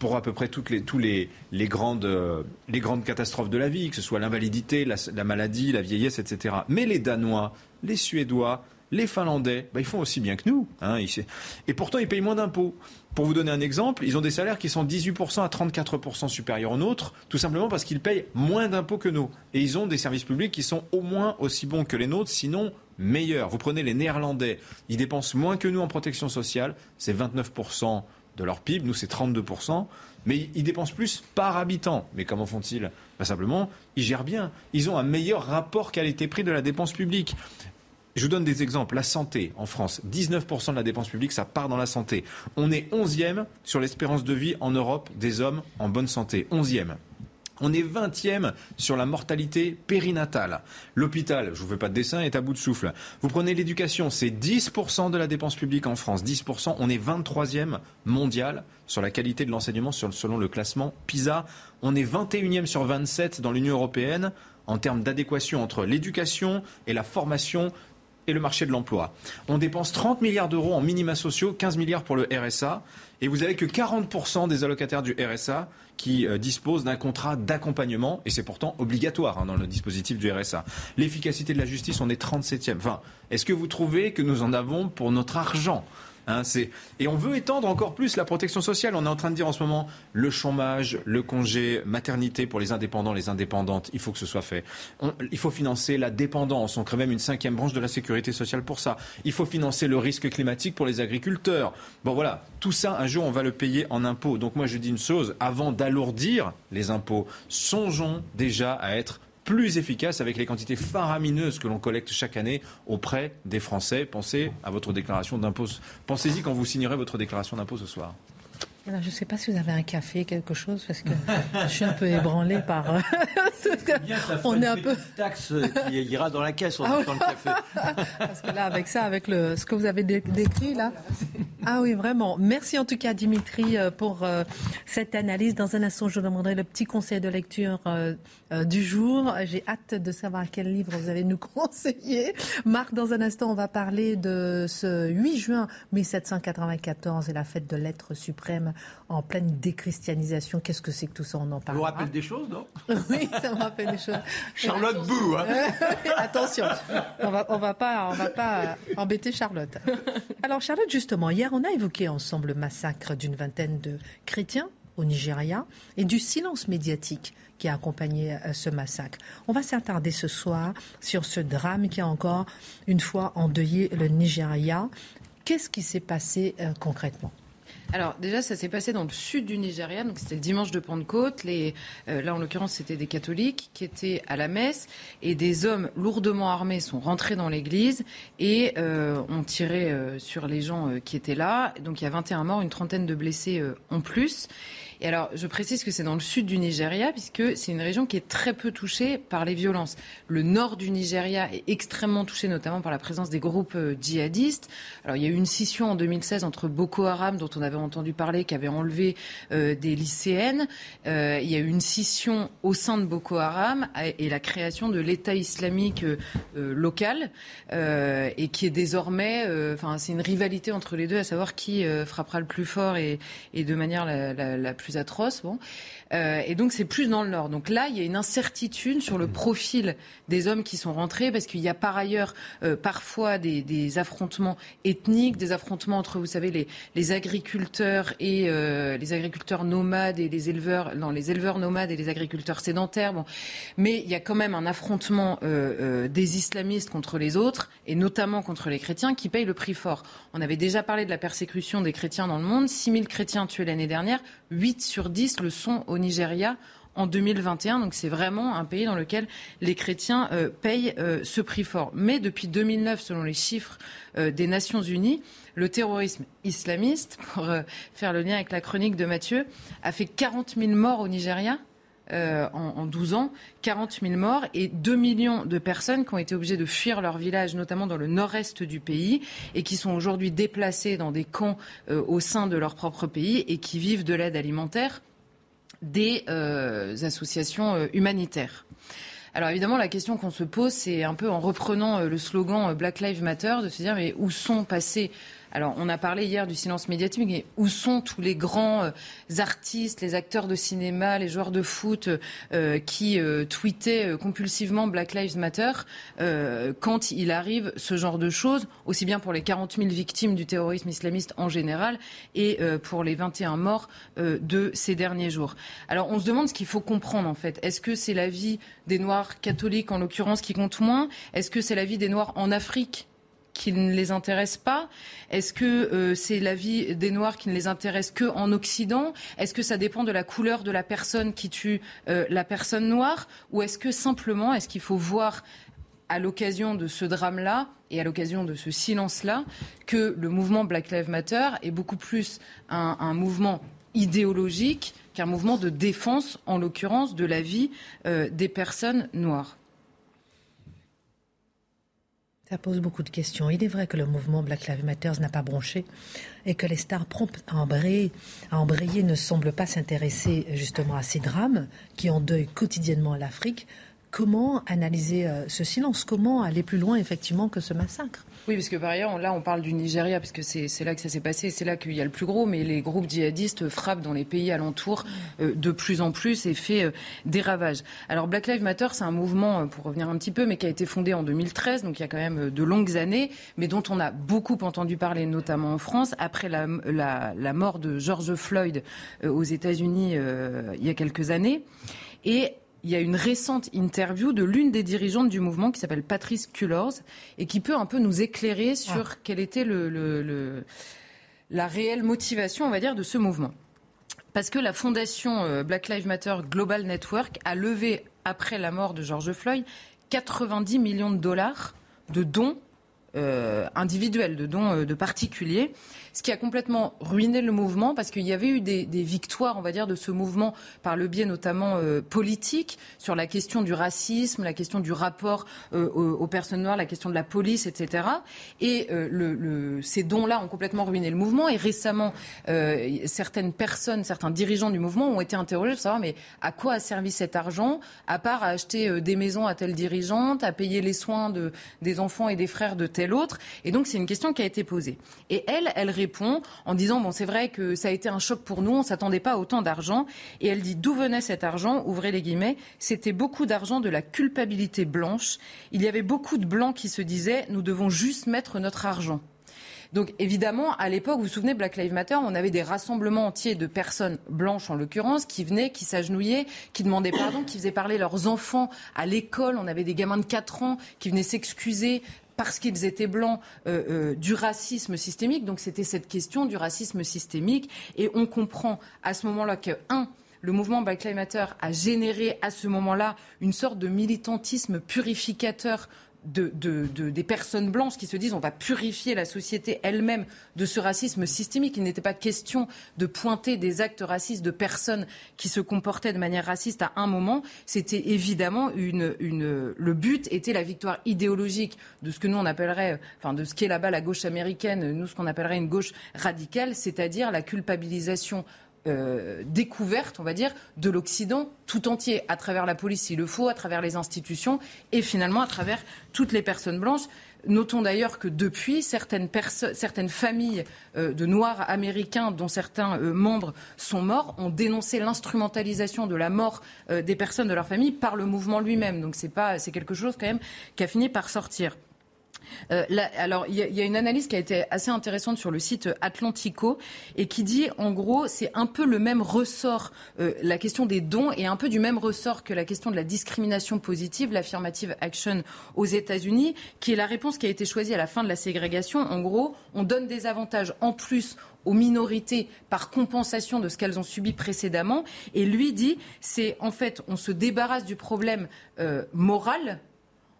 pour à peu près toutes les, tous les, les, grandes, euh, les grandes catastrophes de la vie, que ce soit l'invalidité, la, la maladie, la vieillesse, et cetera. Mais les Danois, les Suédois... les Finlandais, bah, ils font aussi bien que nous. Hein, ils... Et pourtant, ils payent moins d'impôts. Pour vous donner un exemple, ils ont des salaires qui sont dix-huit pour cent à trente-quatre pour cent supérieurs aux nôtres, tout simplement parce qu'ils payent moins d'impôts que nous. Et ils ont des services publics qui sont au moins aussi bons que les nôtres, sinon meilleurs. Vous prenez les Néerlandais, ils dépensent moins que nous en protection sociale, c'est vingt-neuf pour cent de leur P I B, nous c'est trente-deux pour cent, mais ils dépensent plus par habitant. Mais comment font-ils ? Bah, simplement, ils gèrent bien. Ils ont un meilleur rapport qualité-prix de la dépense publique. Je vous donne des exemples. La santé en France, dix-neuf pour cent de la dépense publique, ça part dans la santé. On est onzième sur l'espérance de vie en Europe des hommes en bonne santé. onzième. On est vingtième sur la mortalité périnatale. L'hôpital, je ne vous fais pas de dessin, est à bout de souffle. Vous prenez l'éducation, c'est dix pour cent de la dépense publique en France. dix pour cent, on est vingt-troisième mondial sur la qualité de l'enseignement selon le classement PISA. On est vingt-et-unième sur vingt-sept dans l'Union européenne en termes d'adéquation entre l'éducation et la formation et le marché de l'emploi. On dépense trente milliards d'euros en minima sociaux, quinze milliards pour le R S A, et vous n'avez que quarante pour cent des allocataires du R S A qui euh, disposent d'un contrat d'accompagnement, et c'est pourtant obligatoire hein, dans le dispositif du R S A. L'efficacité de la justice, on est trente-septième. Enfin, est-ce que vous trouvez que nous en avons pour notre argent ? Hein, c'est... Et on veut étendre encore plus la protection sociale. On est en train de dire en ce moment le chômage, le congé, maternité pour les indépendants, les indépendantes. Il faut que ce soit fait. On... Il faut financer la dépendance. On crée même une cinquième branche de la sécurité sociale pour ça. Il faut financer le risque climatique pour les agriculteurs. Bon voilà, tout ça, un jour, on va le payer en impôts. Donc moi, je dis une chose, avant d'alourdir les impôts, songeons déjà à être plus efficace avec les quantités faramineuses que l'on collecte chaque année auprès des Français. Pensez à votre déclaration d'impôt. Pensez-y quand vous signerez votre déclaration d'impôt ce soir. Alors, je ne sais pas si vous avez un café, quelque chose, parce que je suis un peu ébranlée par... Bien, ça on est un peu taxe qui ira dans la caisse en ah, le café. Parce que là, avec ça, avec le... ce que vous avez décrit, là... Ah oui, vraiment. Merci en tout cas, Dimitri, pour euh, cette analyse. Dans un instant, je vous demanderai le petit conseil de lecture euh, euh, du jour. J'ai hâte de savoir quel livre vous allez nous conseiller. Marc, dans un instant, on va parler de ce huit juin mille sept cent quatre-vingt-quatorze et la fête de l'être suprême en pleine déchristianisation. Qu'est-ce que c'est que tout ça? On en parle. Ça vous rappelle des choses, non? Oui, ça me rappelle des choses. Charlotte Bou, hein. Attention, on va, on va pas, on va pas embêter Charlotte. Alors Charlotte, justement, hier on a évoqué ensemble le massacre d'une vingtaine de chrétiens au Nigeria et du silence médiatique qui a accompagné ce massacre. On va s'attarder ce soir sur ce drame qui a encore une fois endeuillé le Nigeria. Qu'est-ce qui s'est passé euh, concrètement ? Alors déjà, ça s'est passé dans le sud du Nigeria, donc c'était le dimanche de Pentecôte. Les, euh, là, en l'occurrence, c'était des catholiques qui étaient à la messe et des hommes lourdement armés sont rentrés dans l'église et euh, ont tiré euh, sur les gens euh, qui étaient là. Donc il y a vingt et un morts, une trentaine de blessés euh, en plus. Et alors, je précise que c'est dans le sud du Nigeria, puisque c'est une région qui est très peu touchée par les violences. Le nord du Nigeria est extrêmement touché, notamment par la présence des groupes djihadistes. Alors, il y a eu une scission en deux mille seize entre Boko Haram, dont on avait entendu parler, qui avait enlevé euh, des lycéennes. Euh, il y a eu une scission au sein de Boko Haram et la création de l'État islamique euh, local, euh, et qui est désormais... Enfin, euh, c'est une rivalité entre les deux, à savoir qui euh, frappera le plus fort et, et de manière la, la, la plus... plus atroce, bon. Euh, et donc c'est plus dans le nord. Donc là, il y a une incertitude sur le profil des hommes qui sont rentrés, parce qu'il y a par ailleurs euh, parfois des, des affrontements ethniques, des affrontements entre, vous savez, les, les agriculteurs et euh, les agriculteurs nomades et les éleveurs, non, les éleveurs nomades et les agriculteurs sédentaires. Bon, mais il y a quand même un affrontement euh, euh, des islamistes contre les autres, et notamment contre les chrétiens, qui payent le prix fort. On avait déjà parlé de la persécution des chrétiens dans le monde. six mille chrétiens tués l'année dernière, huit sur dix le sont au Nigeria en deux mille vingt et un. Donc c'est vraiment un pays dans lequel les chrétiens euh, payent euh, ce prix fort. Mais depuis deux mille neuf, selon les chiffres euh, des Nations Unies, le terrorisme islamiste, pour euh, faire le lien avec la chronique de Mathieu, a fait quarante mille morts au Nigeria. Euh, en, en douze ans, quarante mille morts et deux millions de personnes qui ont été obligées de fuir leur village, notamment dans le nord-est du pays, et qui sont aujourd'hui déplacées dans des camps euh, au sein de leur propre pays et qui vivent de l'aide alimentaire des euh, associations euh, humanitaires. Alors évidemment, la question qu'on se pose, c'est un peu en reprenant euh, le slogan euh, Black Lives Matter, de se dire mais où sont passés... Alors, on a parlé hier du silence médiatique, mais où sont tous les grands euh, artistes, les acteurs de cinéma, les joueurs de foot euh, qui euh, tweetaient euh, compulsivement Black Lives Matter euh, quand il arrive ce genre de choses, aussi bien pour les quarante mille victimes du terrorisme islamiste en général et euh, pour les vingt et un morts euh, de ces derniers jours. Alors, on se demande ce qu'il faut comprendre, en fait. Est-ce que c'est la vie des Noirs catholiques, en l'occurrence, qui compte moins? Est-ce que c'est la vie des Noirs en Afrique qui ne les intéresse pas? Est-ce que euh, c'est la vie des Noirs qui ne les intéresse que en Occident? Est-ce que ça dépend de la couleur de la personne qui tue euh, la personne noire? Ou est-ce que simplement, est-ce qu'il faut voir à l'occasion de ce drame-là et à l'occasion de ce silence-là que le mouvement Black Lives Matter est beaucoup plus un, un mouvement idéologique qu'un mouvement de défense, en l'occurrence, de la vie euh, des personnes noires? Ça pose beaucoup de questions. Il est vrai que le mouvement Black Lives Matter n'a pas bronché et que les stars promptes à embrayer, à embrayer ne semblent pas s'intéresser justement à ces drames qui endeuillent quotidiennement l'Afrique. Comment analyser ce silence? Comment aller plus loin effectivement que ce massacre? Oui, parce que par ailleurs, là, on parle du Nigeria, parce que c'est, c'est là que ça s'est passé, c'est là qu'il y a le plus gros, mais les groupes djihadistes frappent dans les pays alentours euh, de plus en plus et fait euh, des ravages. Alors, Black Lives Matter, c'est un mouvement, pour revenir un petit peu, mais qui a été fondé en deux mille treize, donc il y a quand même de longues années, mais dont on a beaucoup entendu parler, notamment en France, après la, la, la mort de George Floyd euh, aux États-Unis euh, il y a quelques années. Et il y a une récente interview de l'une des dirigeantes du mouvement qui s'appelle Patrice Cullors et qui peut un peu nous éclairer sur ah. quelle était le, le, le, la réelle motivation, on va dire, de ce mouvement. Parce que la fondation Black Lives Matter Global Network a levé, après la mort de George Floyd, quatre-vingt-dix millions de dollars de dons euh, individuels, de dons euh, de particuliers, ce qui a complètement ruiné le mouvement, parce qu'il y avait eu des, des victoires, on va dire, de ce mouvement par le biais notamment euh, politique, sur la question du racisme, la question du rapport euh, aux, aux personnes noires, la question de la police, et cetera. Et euh, le, le, ces dons-là ont complètement ruiné le mouvement. Et récemment, euh, certaines personnes, certains dirigeants du mouvement ont été interrogés pour savoir mais à quoi a servi cet argent, à part à acheter euh, des maisons à telle dirigeante, à payer les soins de, des enfants et des frères de tel autre. Et donc c'est une question qui a été posée. Et elle, elle répond en disant, bon, c'est vrai que ça a été un choc pour nous, on ne s'attendait pas à autant d'argent. Et elle dit, d'où venait cet argent, ouvrez les guillemets, c'était beaucoup d'argent de la culpabilité blanche. Il y avait beaucoup de blancs qui se disaient, nous devons juste mettre notre argent. Donc évidemment, à l'époque, vous vous souvenez, Black Lives Matter, on avait des rassemblements entiers de personnes blanches en l'occurrence, qui venaient, qui s'agenouillaient, qui demandaient pardon, qui faisaient parler leurs enfants à l'école. On avait des gamins de quatre ans qui venaient s'excuser parce qu'ils étaient blancs, euh, euh, du racisme systémique. Donc c'était cette question du racisme systémique. Et on comprend à ce moment-là que, un, le mouvement Black Lives Matter a généré à ce moment-là une sorte de militantisme purificateur De, de, de, des personnes blanches qui se disent on va purifier la société elle-même de ce racisme systémique. Il n'était pas question de pointer des actes racistes de personnes qui se comportaient de manière raciste à un moment. C'était évidemment une, une, le but était la victoire idéologique de ce que nous on appellerait, enfin de ce qu'est là-bas la gauche américaine, nous ce qu'on appellerait une gauche radicale, c'est-à-dire la culpabilisation Euh, découverte, on va dire, de l'Occident tout entier, à travers la police s'il le faut, à travers les institutions et finalement à travers toutes les personnes blanches. Notons d'ailleurs que depuis, certaines, perso- certaines familles euh, de Noirs américains, dont certains euh, membres sont morts, ont dénoncé l'instrumentalisation de la mort euh, des personnes de leur famille par le mouvement lui-même. Donc c'est, pas, c'est quelque chose quand même qui a fini par sortir. Euh, là, alors, il y, y a une analyse qui a été assez intéressante sur le site Atlantico et qui dit, en gros, c'est un peu le même ressort, euh, la question des dons est un peu du même ressort que la question de la discrimination positive, l'affirmative action aux États-Unis, qui est la réponse qui a été choisie à la fin de la ségrégation. En gros, on donne des avantages en plus aux minorités par compensation de ce qu'elles ont subi précédemment. Et lui dit, c'est en fait, on se débarrasse du problème euh, moral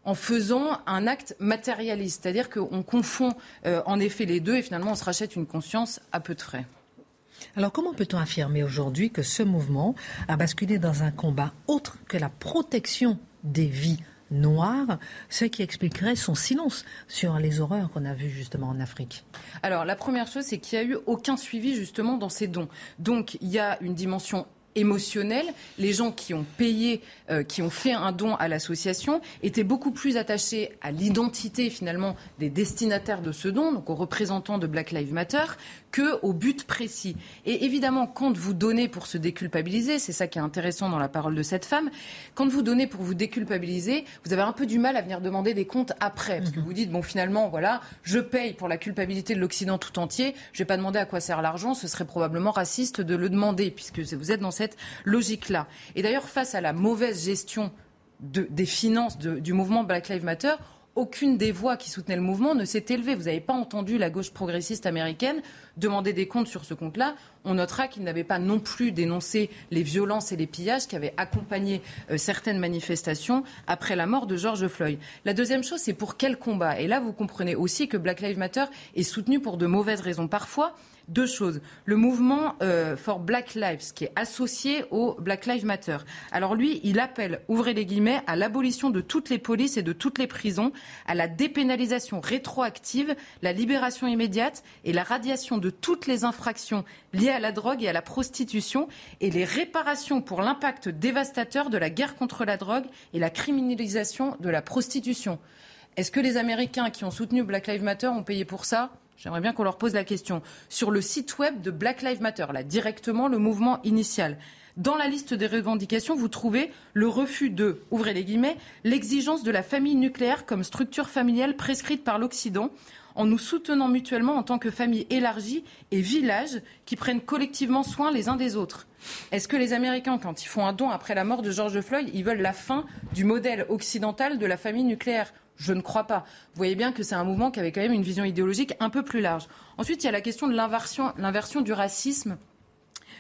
en faisant un acte matérialiste. C'est-à-dire qu'on confond euh, en effet les deux et finalement on se rachète une conscience à peu de frais. Alors comment peut-on affirmer aujourd'hui que ce mouvement a basculé dans un combat autre que la protection des vies noire, ce qui expliquerait son silence sur les horreurs qu'on a vues justement en Afrique. Alors la première chose, c'est qu'il n'y a eu aucun suivi justement dans ces dons. Donc il y a une dimension émotionnelle. Les gens qui ont payé, euh, qui ont fait un don à l'association, étaient beaucoup plus attachés à l'identité finalement des destinataires de ce don, donc aux représentants de Black Lives Matter, qu'au but précis. Et évidemment, quand vous donnez pour se déculpabiliser, c'est ça qui est intéressant dans la parole de cette femme, quand vous donnez pour vous déculpabiliser, vous avez un peu du mal à venir demander des comptes après. Parce que vous dites, bon finalement, voilà, je paye pour la culpabilité de l'Occident tout entier, je vais pas demander à quoi sert l'argent, ce serait probablement raciste de le demander, puisque vous êtes dans cette logique-là. Et d'ailleurs, face à la mauvaise gestion de, des finances de, du mouvement Black Lives Matter, aucune des voix qui soutenaient le mouvement ne s'est élevée. Vous n'avez pas entendu la gauche progressiste américaine demander des comptes sur ce compte-là. On notera qu'ils n'avaient pas non plus dénoncé les violences et les pillages qui avaient accompagné euh, certaines manifestations après la mort de George Floyd. La deuxième chose, c'est pour quel combat ? Et là, vous comprenez aussi que Black Lives Matter est soutenu pour de mauvaises raisons parfois. Deux choses. Le mouvement euh, for Black Lives, qui est associé au Black Lives Matter. Alors lui, il appelle, ouvrez les guillemets, à l'abolition de toutes les polices et de toutes les prisons, à la dépénalisation rétroactive, la libération immédiate et la radiation de toutes les infractions liées à la drogue et à la prostitution et les réparations pour l'impact dévastateur de la guerre contre la drogue et la criminalisation de la prostitution. Est-ce que les Américains qui ont soutenu Black Lives Matter ont payé pour ça ? J'aimerais bien qu'on leur pose la question. Sur le site web de Black Lives Matter, là, directement le mouvement initial, dans la liste des revendications, vous trouvez le refus de, ouvrez les guillemets, l'exigence de la famille nucléaire comme structure familiale prescrite par l'Occident, en nous soutenant mutuellement en tant que famille élargie et village qui prennent collectivement soin les uns des autres. Est-ce que les Américains, quand ils font un don après la mort de George Floyd, ils veulent la fin du modèle occidental de la famille nucléaire ? Je ne crois pas. Vous voyez bien que c'est un mouvement qui avait quand même une vision idéologique un peu plus large. Ensuite, il y a la question de l'inversion, l'inversion du racisme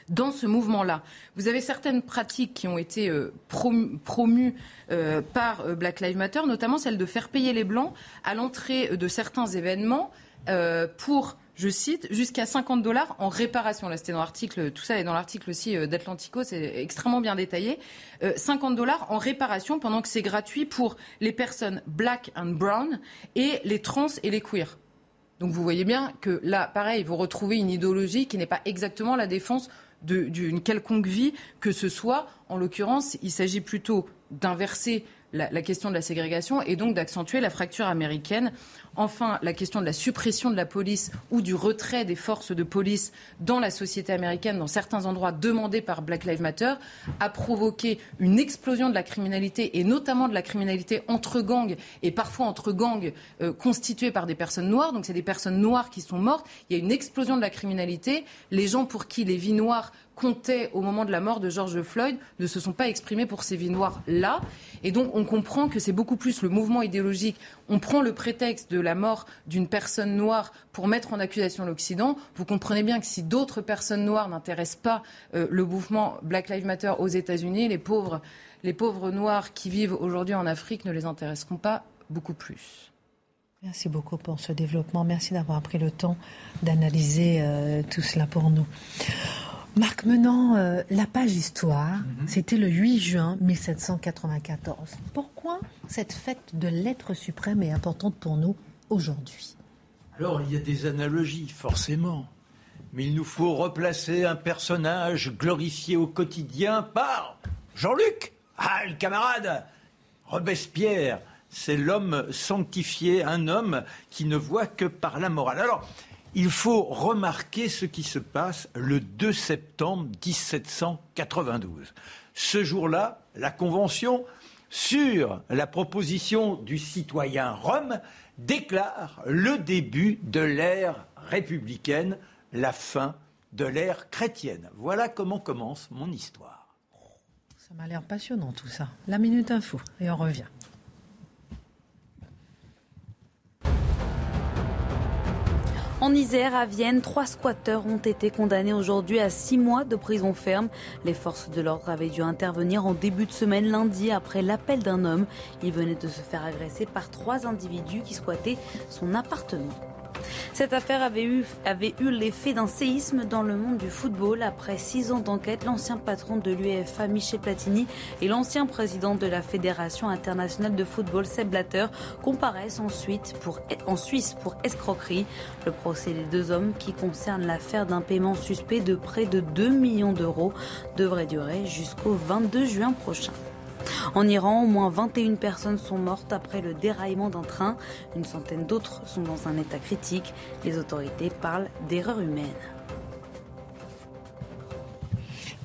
dans ce mouvement-là. Vous avez certaines pratiques qui ont été euh, prom- promues euh, par euh, Black Lives Matter, notamment celle de faire payer les Blancs à l'entrée de certains événements euh, pour... Je cite, jusqu'à cinquante dollars en réparation. Là, c'était dans l'article, tout ça est dans l'article aussi d'Atlantico, c'est extrêmement bien détaillé. Euh, cinquante dollars en réparation pendant que c'est gratuit pour les personnes black and brown et les trans et les queers. Donc vous voyez bien que là, pareil, vous retrouvez une idéologie qui n'est pas exactement la défense de, d'une quelconque vie que ce soit. En l'occurrence, il s'agit plutôt d'inverser la, la question de la ségrégation et donc d'accentuer la fracture américaine. Enfin, la question de la suppression de la police ou du retrait des forces de police dans la société américaine, dans certains endroits demandés par Black Lives Matter, a provoqué une explosion de la criminalité et notamment de la criminalité entre gangs et parfois entre gangs euh, constitués par des personnes noires. Donc c'est des personnes noires qui sont mortes. Il y a une explosion de la criminalité. Les gens pour qui les vies noires comptaient au moment de la mort de George Floyd ne se sont pas exprimés pour ces vies noires-là. Et donc on comprend que c'est beaucoup plus le mouvement idéologique. On prend le prétexte de la mort d'une personne noire pour mettre en accusation l'Occident. Vous comprenez bien que si d'autres personnes noires n'intéressent pas euh, le mouvement Black Lives Matter aux États-Unis, les pauvres, les pauvres noirs qui vivent aujourd'hui en Afrique ne les intéresseront pas beaucoup plus. Merci beaucoup pour ce développement. Merci d'avoir pris le temps d'analyser euh, tout cela pour nous. Marc Menon, euh, la page histoire, mm-hmm. C'était le huit juin dix-sept cent quatre-vingt-quatorze. Pourquoi cette fête de l'être suprême est importante pour nous aujourd'hui? Alors, il y a des analogies, forcément. Mais il nous faut replacer un personnage glorifié au quotidien par Jean-Luc. Ah, le camarade Robespierre, c'est l'homme sanctifié, un homme qui ne voit que par la morale. Alors, il faut remarquer ce qui se passe le deux septembre dix-sept cent quatre-vingt-douze. Ce jour-là, la Convention, sur la proposition du citoyen Rome, déclare le début de l'ère républicaine, la fin de l'ère chrétienne. Voilà comment commence mon histoire. Ça m'a l'air passionnant tout ça. La Minute Info, et on revient. En Isère, à Vienne, trois squatteurs ont été condamnés aujourd'hui à six mois de prison ferme. Les forces de l'ordre avaient dû intervenir en début de semaine lundi après l'appel d'un homme. Il venait de se faire agresser par trois individus qui squattaient son appartement. Cette affaire avait eu, avait eu l'effet d'un séisme dans le monde du football. Après six ans d'enquête, l'ancien patron de l'UEFA, Michel Platini, et l'ancien président de la Fédération internationale de football, Sepp Blatter, comparaissent ensuite pour, en Suisse pour escroquerie. Le procès des deux hommes, qui concerne l'affaire d'un paiement suspect de près de deux millions d'euros, devrait durer jusqu'au vingt-deux juin prochain. En Iran, au moins vingt et une personnes sont mortes après le déraillement d'un train. Une centaine d'autres sont dans un état critique. Les autorités parlent d'erreur humaine.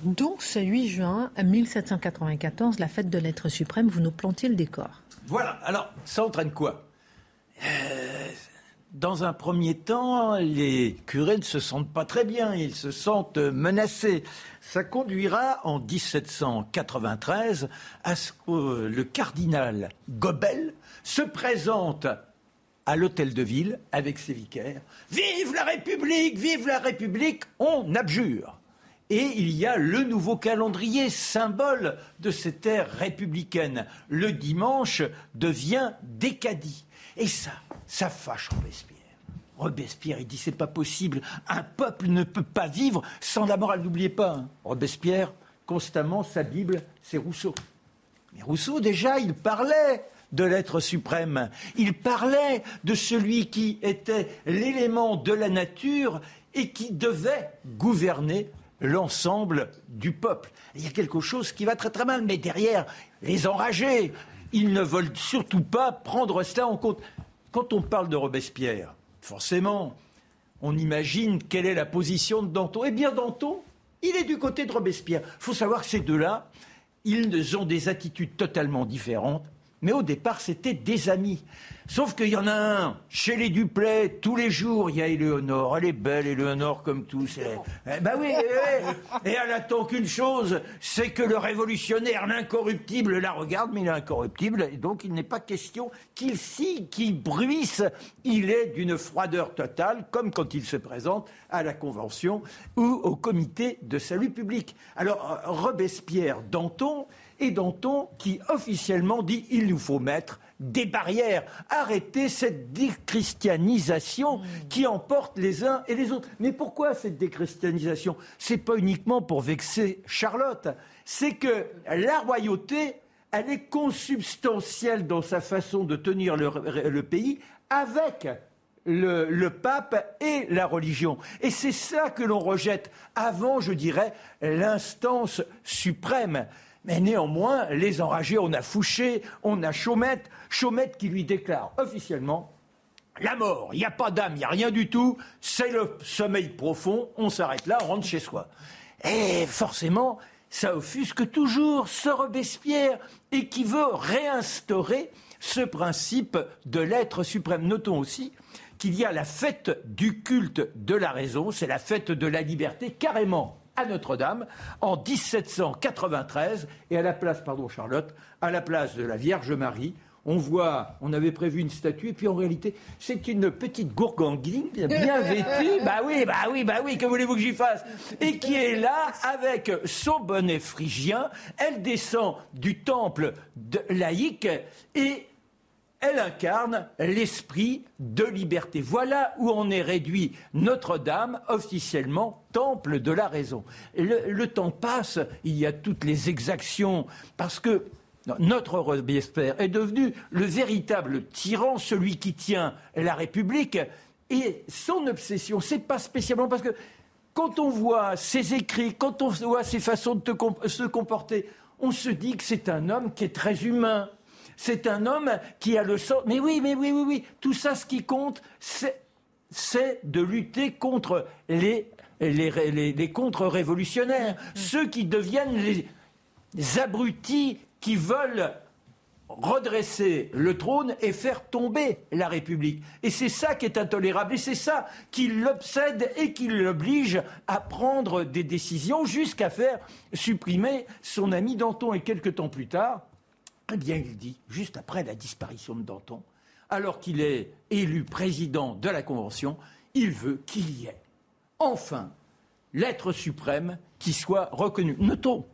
Donc ce huit juin dix-sept cent quatre-vingt-quatorze, la fête de l'être suprême, vous nous plantiez le décor. Voilà, alors ça entraîne quoi ? euh, Dans un premier temps, les curés ne se sentent pas très bien, ils se sentent menacés. Ça conduira en dix-sept cent quatre-vingt-treize à ce que le cardinal Gobel se présente à l'hôtel de ville avec ses vicaires. « Vive la République, vive la République, on abjure !» Et il y a le nouveau calendrier, symbole de cette ère républicaine. Le dimanche devient décadi. Et ça, ça fâche Robespierre. Robespierre, il dit, c'est pas possible. Un peuple ne peut pas vivre sans la morale. N'oubliez pas, hein. Robespierre, constamment, sa Bible, c'est Rousseau. Mais Rousseau, déjà, il parlait de l'être suprême. Il parlait de celui qui était l'élément de la nature et qui devait gouverner l'ensemble du peuple. Il y a quelque chose qui va très très mal. Mais derrière, les enragés, ils ne veulent surtout pas prendre cela en compte. Quand on parle de Robespierre, forcément, on imagine quelle est la position de Danton. Eh bien, Danton, il est du côté de Robespierre. Il faut savoir que ces deux-là, ils ont des attitudes totalement différentes. Mais au départ, c'était des amis. Sauf qu'il y en a un, chez les Duplay, tous les jours, il y a Éléonore. Elle est belle, Éléonore, comme tous. Eh ben oui, et, et elle attend qu'une chose, c'est que le révolutionnaire, l'incorruptible, la regarde, mais il est incorruptible, et donc il n'est pas question qu'il scie, qu'il bruisse. Il est d'une froideur totale, comme quand il se présente à la Convention ou au Comité de salut public. Alors, Robespierre, Danton... Et Danton qui officiellement dit il nous faut mettre des barrières, arrêter cette déchristianisation mmh. qui emporte les uns et les autres. Mais pourquoi cette déchristianisation ? C'est pas uniquement pour vexer Charlotte, c'est que la royauté, elle est consubstantielle dans sa façon de tenir le, le pays avec... Le, le pape et la religion. Et c'est ça que l'on rejette avant, je dirais, l'instance suprême. Mais néanmoins, les enragés, on a Fouché, on a Chaumette, Chaumette qui lui déclare officiellement la mort, il n'y a pas d'âme, il n'y a rien du tout, c'est le sommeil profond, on s'arrête là, on rentre chez soi. Et forcément, ça offusque toujours ce Robespierre et qui veut réinstaurer ce principe de l'être suprême. Notons aussi qu'il y a la fête du culte de la raison, c'est la fête de la liberté, carrément à Notre-Dame, en dix-sept cent quatre-vingt-treize, et à la place, pardon Charlotte, à la place de la Vierge Marie, on voit, on avait prévu une statue, et puis en réalité, c'est une petite gourgandine bien vêtue, bah oui, bah oui, bah oui, que voulez-vous que j'y fasse ? Et qui est là, avec son bonnet phrygien, elle descend du temple de laïque, et... elle incarne l'esprit de liberté. Voilà où on est réduit Notre-Dame, officiellement temple de la raison. Le, le temps passe, il y a toutes les exactions, parce que notre Robespierre est devenu le véritable tyran, celui qui tient la République, et son obsession, c'est pas spécialement parce que quand on voit ses écrits, quand on voit ses façons de te comp- se comporter, on se dit que c'est un homme qui est très humain. C'est un homme qui a le sens... Mais oui, mais oui, oui, oui. Tout ça, ce qui compte, c'est, c'est de lutter contre les, les, les, les contre-révolutionnaires. Mmh. Ceux qui deviennent les, les abrutis qui veulent redresser le trône et faire tomber la République. Et c'est ça qui est intolérable. Et c'est ça qui l'obsède et qui l'oblige à prendre des décisions jusqu'à faire supprimer son ami Danton. Et quelques temps plus tard... Eh bien, il dit, juste après la disparition de Danton, alors qu'il est élu président de la Convention, il veut qu'il y ait, enfin, l'être suprême qui soit reconnu. Notons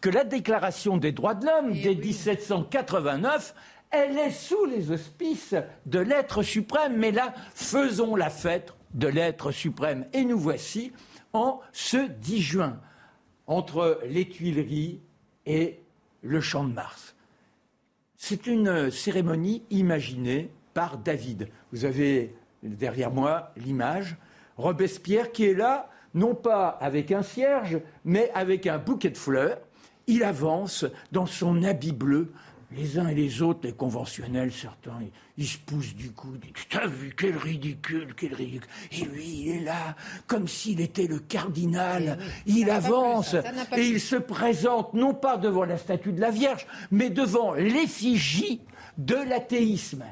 que la Déclaration des droits de l'homme dès dix-sept cent quatre-vingt-neuf, elle est sous les auspices de l'être suprême. Mais là, faisons la fête de l'être suprême. Et nous voici en ce dix juin, entre les Tuileries et le Champ de Mars. C'est une cérémonie imaginée par David. Vous avez derrière moi l'image. Robespierre qui est là, non pas avec un cierge, mais avec un bouquet de fleurs. Il avance dans son habit bleu. Les uns et les autres, les conventionnels, certains, ils, ils se poussent du coude. « T'as vu, quel ridicule, quel ridicule !» Et lui, il est là, comme s'il était le cardinal. Oui, oui. Il avance ça, ça et il se présente, non pas devant la statue de la Vierge, mais devant l'effigie de l'athéisme,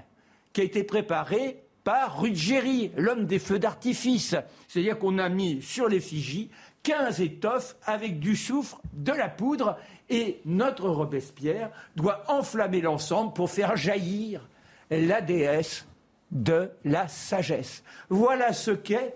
qui a été préparée par Ruggieri, l'homme des feux d'artifice. C'est-à-dire qu'on a mis sur l'effigie quinze étoffes avec du soufre, de la poudre, et notre Robespierre doit enflammer l'ensemble pour faire jaillir la déesse de la sagesse. Voilà ce qu'est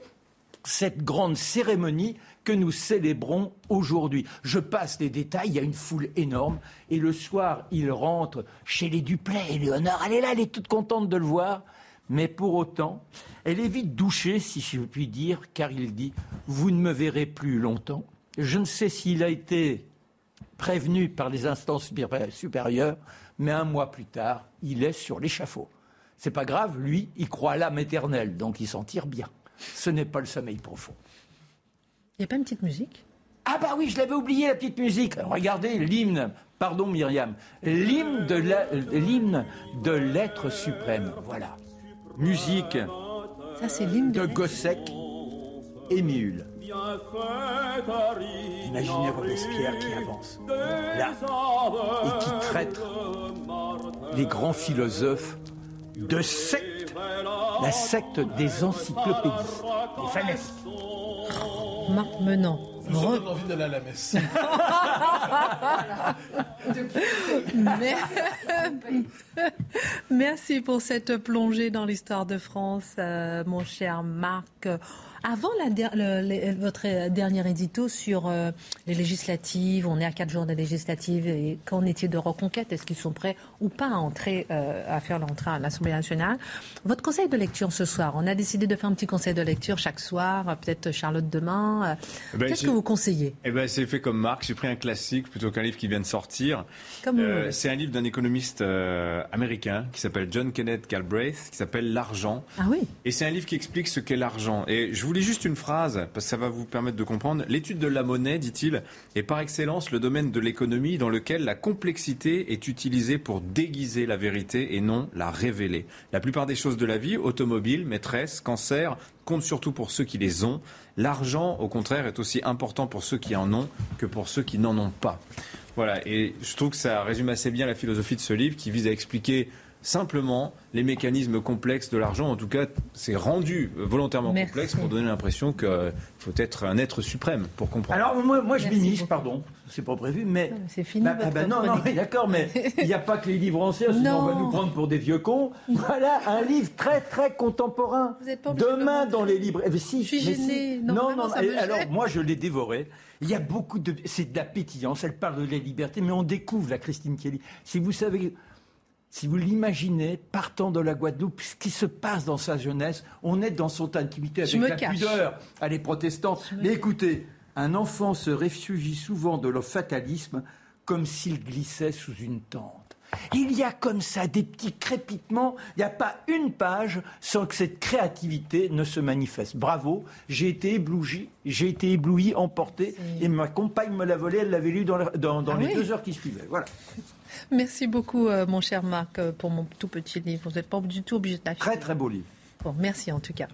cette grande cérémonie que nous célébrons aujourd'hui. Je passe les détails, il y a une foule énorme, et le soir, il rentre chez les Duplay, et Léonore, elle est là, elle est toute contente de le voir. Mais pour autant, elle est vite douchée, si je puis dire, car il dit « Vous ne me verrez plus longtemps ». Je ne sais s'il a été prévenu par les instances supérieures, mais un mois plus tard, il est sur l'échafaud. C'est pas grave, lui, il croit à l'âme éternelle, donc il s'en tire bien. Ce n'est pas le sommeil profond. Il n'y a pas une petite musique ? Ah bah oui, je l'avais oublié, la petite musique. Regardez l'hymne, pardon Myriam, l'hymne de, la, l'hymne de l'être suprême, voilà. Musique ça, c'est l'hymne de, de Gossec et Miul. Imaginez Robespierre qui avance, là, et qui traître les grands philosophes de secte, la secte des encyclopédistes, des fanatistes. Marc Menon. Nous Re... avons envie d'aller à la messe. Merci pour cette plongée dans l'histoire de France, euh, mon cher Marc. Avant la der- le, le, votre dernier édito sur euh, les législatives, on est à quatre jours des législatives, et qu'en est-il de Reconquête? Est-ce qu'ils sont prêts ou pas à, entrer, euh, à faire l'entrée à l'Assemblée nationale? Votre conseil de lecture ce soir, on a décidé de faire un petit conseil de lecture chaque soir, peut-être Charlotte demain. Euh, ben, qu'est-ce que vous conseillez? Eh ben, c'est fait comme Marc, j'ai pris un classique plutôt qu'un livre qui vient de sortir. Comme euh, c'est un livre d'un économiste euh, américain qui s'appelle John Kenneth Galbraith, qui s'appelle L'argent. Ah oui. Et c'est un livre qui explique ce qu'est l'argent. Et je vous lis juste une phrase, parce que ça va vous permettre de comprendre. L'étude de la monnaie, dit-il, est par excellence le domaine de l'économie dans lequel la complexité est utilisée pour déguiser la vérité et non la révéler. La plupart des choses de la vie, automobile, maîtresse, cancer, comptent surtout pour ceux qui les ont. L'argent, au contraire, est aussi important pour ceux qui en ont que pour ceux qui n'en ont pas. Voilà, et je trouve que ça résume assez bien la philosophie de ce livre qui vise à expliquer simplement les mécanismes complexes de l'argent. En tout cas, c'est rendu volontairement Merci. complexe pour donner l'impression qu'il faut être un être suprême pour comprendre. Alors moi, moi je m'immisce, pardon, c'est pas prévu, mais... Non, mais c'est fini. Bah, bah, bah, non, non, mais d'accord, mais il n'y a pas que les livres anciens, sinon non. on va nous prendre pour des vieux cons. Voilà un livre très, très contemporain. Vous êtes pas Demain de dans les livres... Eh bien, si, je suis gênée. Si. Non, non, non, non et, alors moi, je l'ai dévoré. Il y a beaucoup de... C'est de la pétillance, elle parle de la liberté, mais on découvre la Christine Kelly. Si vous savez... Si vous l'imaginez, partant de la Guadeloupe, ce qui se passe dans sa jeunesse, on est dans son intimité avec la cache. pudeur. Elle est protestante. Mais écoutez, un enfant se réfugie souvent de leur fatalisme comme s'il glissait sous une tente. Il y a comme ça des petits crépitements. Il n'y a pas une page sans que cette créativité ne se manifeste. Bravo, j'ai été ébloui, j'ai été ébloui, emporté. C'est... Et ma compagne me l'a volé, elle l'avait lu dans, la, dans, dans ah les oui. deux heures qui suivaient. Voilà. Merci beaucoup, euh, mon cher Marc, euh, pour mon tout petit livre. Vous n'êtes pas du tout obligé d'acheter. Très, très beau livre. Bon, merci en tout cas.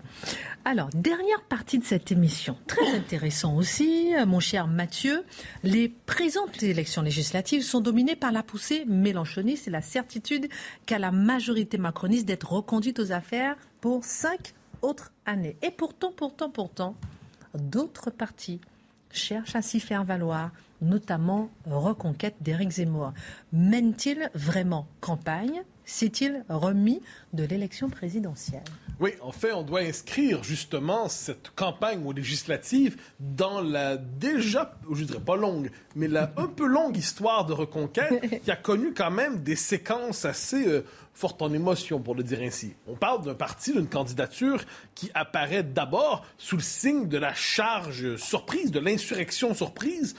Alors, dernière partie de cette émission. Très intéressant aussi, euh, mon cher Mathieu. Les présentes élections législatives sont dominées par la poussée mélenchoniste et la certitude qu'a la majorité macroniste d'être reconduite aux affaires pour cinq autres années. Et pourtant, pourtant, pourtant, d'autres partis cherchent à s'y faire valoir, notamment Reconquête d'Éric Zemmour. Mène-t-il vraiment campagne? S'est-il remis de l'élection présidentielle? Oui, en fait, on doit inscrire justement cette campagne aux législatives dans la déjà, je ne dirais pas longue, mais la un peu longue histoire de Reconquête qui a connu quand même des séquences assez... Euh, forte en émotion, pour le dire ainsi. On parle d'un parti, d'une candidature qui apparaît d'abord sous le signe de la charge surprise, de l'insurrection surprise,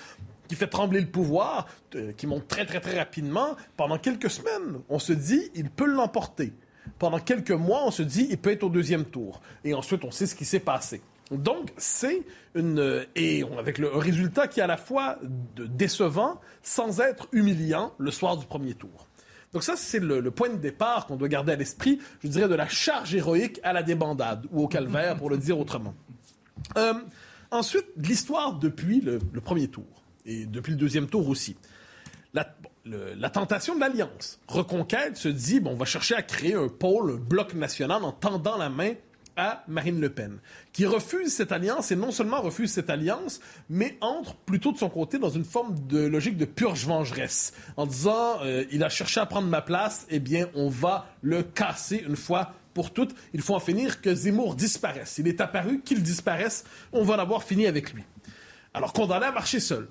qui fait trembler le pouvoir, euh, qui monte très, très, très rapidement. Pendant quelques semaines, on se dit « il peut l'emporter ». Pendant quelques mois, on se dit « il peut être au deuxième tour ». Et ensuite, on sait ce qui s'est passé. Donc, c'est une... Et avec le résultat qui est à la fois décevant, sans être humiliant, le soir du premier tour. Donc ça, c'est le, le point de départ qu'on doit garder à l'esprit, je dirais, de la charge héroïque à la débandade, ou au calvaire, pour le dire autrement. Euh, ensuite, l'histoire depuis le, le premier tour, et depuis le deuxième tour aussi. La, le, la tentation de l'Alliance. Reconquête se dit, bon, on va chercher à créer un pôle, un bloc national, en tendant la main à Marine Le Pen, qui refuse cette alliance, et non seulement refuse cette alliance, mais entre plutôt de son côté dans une forme de logique de purge vengeresse, en disant euh, « il a cherché à prendre ma place, eh bien on va le casser une fois pour toutes, il faut en finir que Zemmour disparaisse, il est apparu qu'il disparaisse, on va l'avoir fini avec lui ». Alors condamné à marcher seul.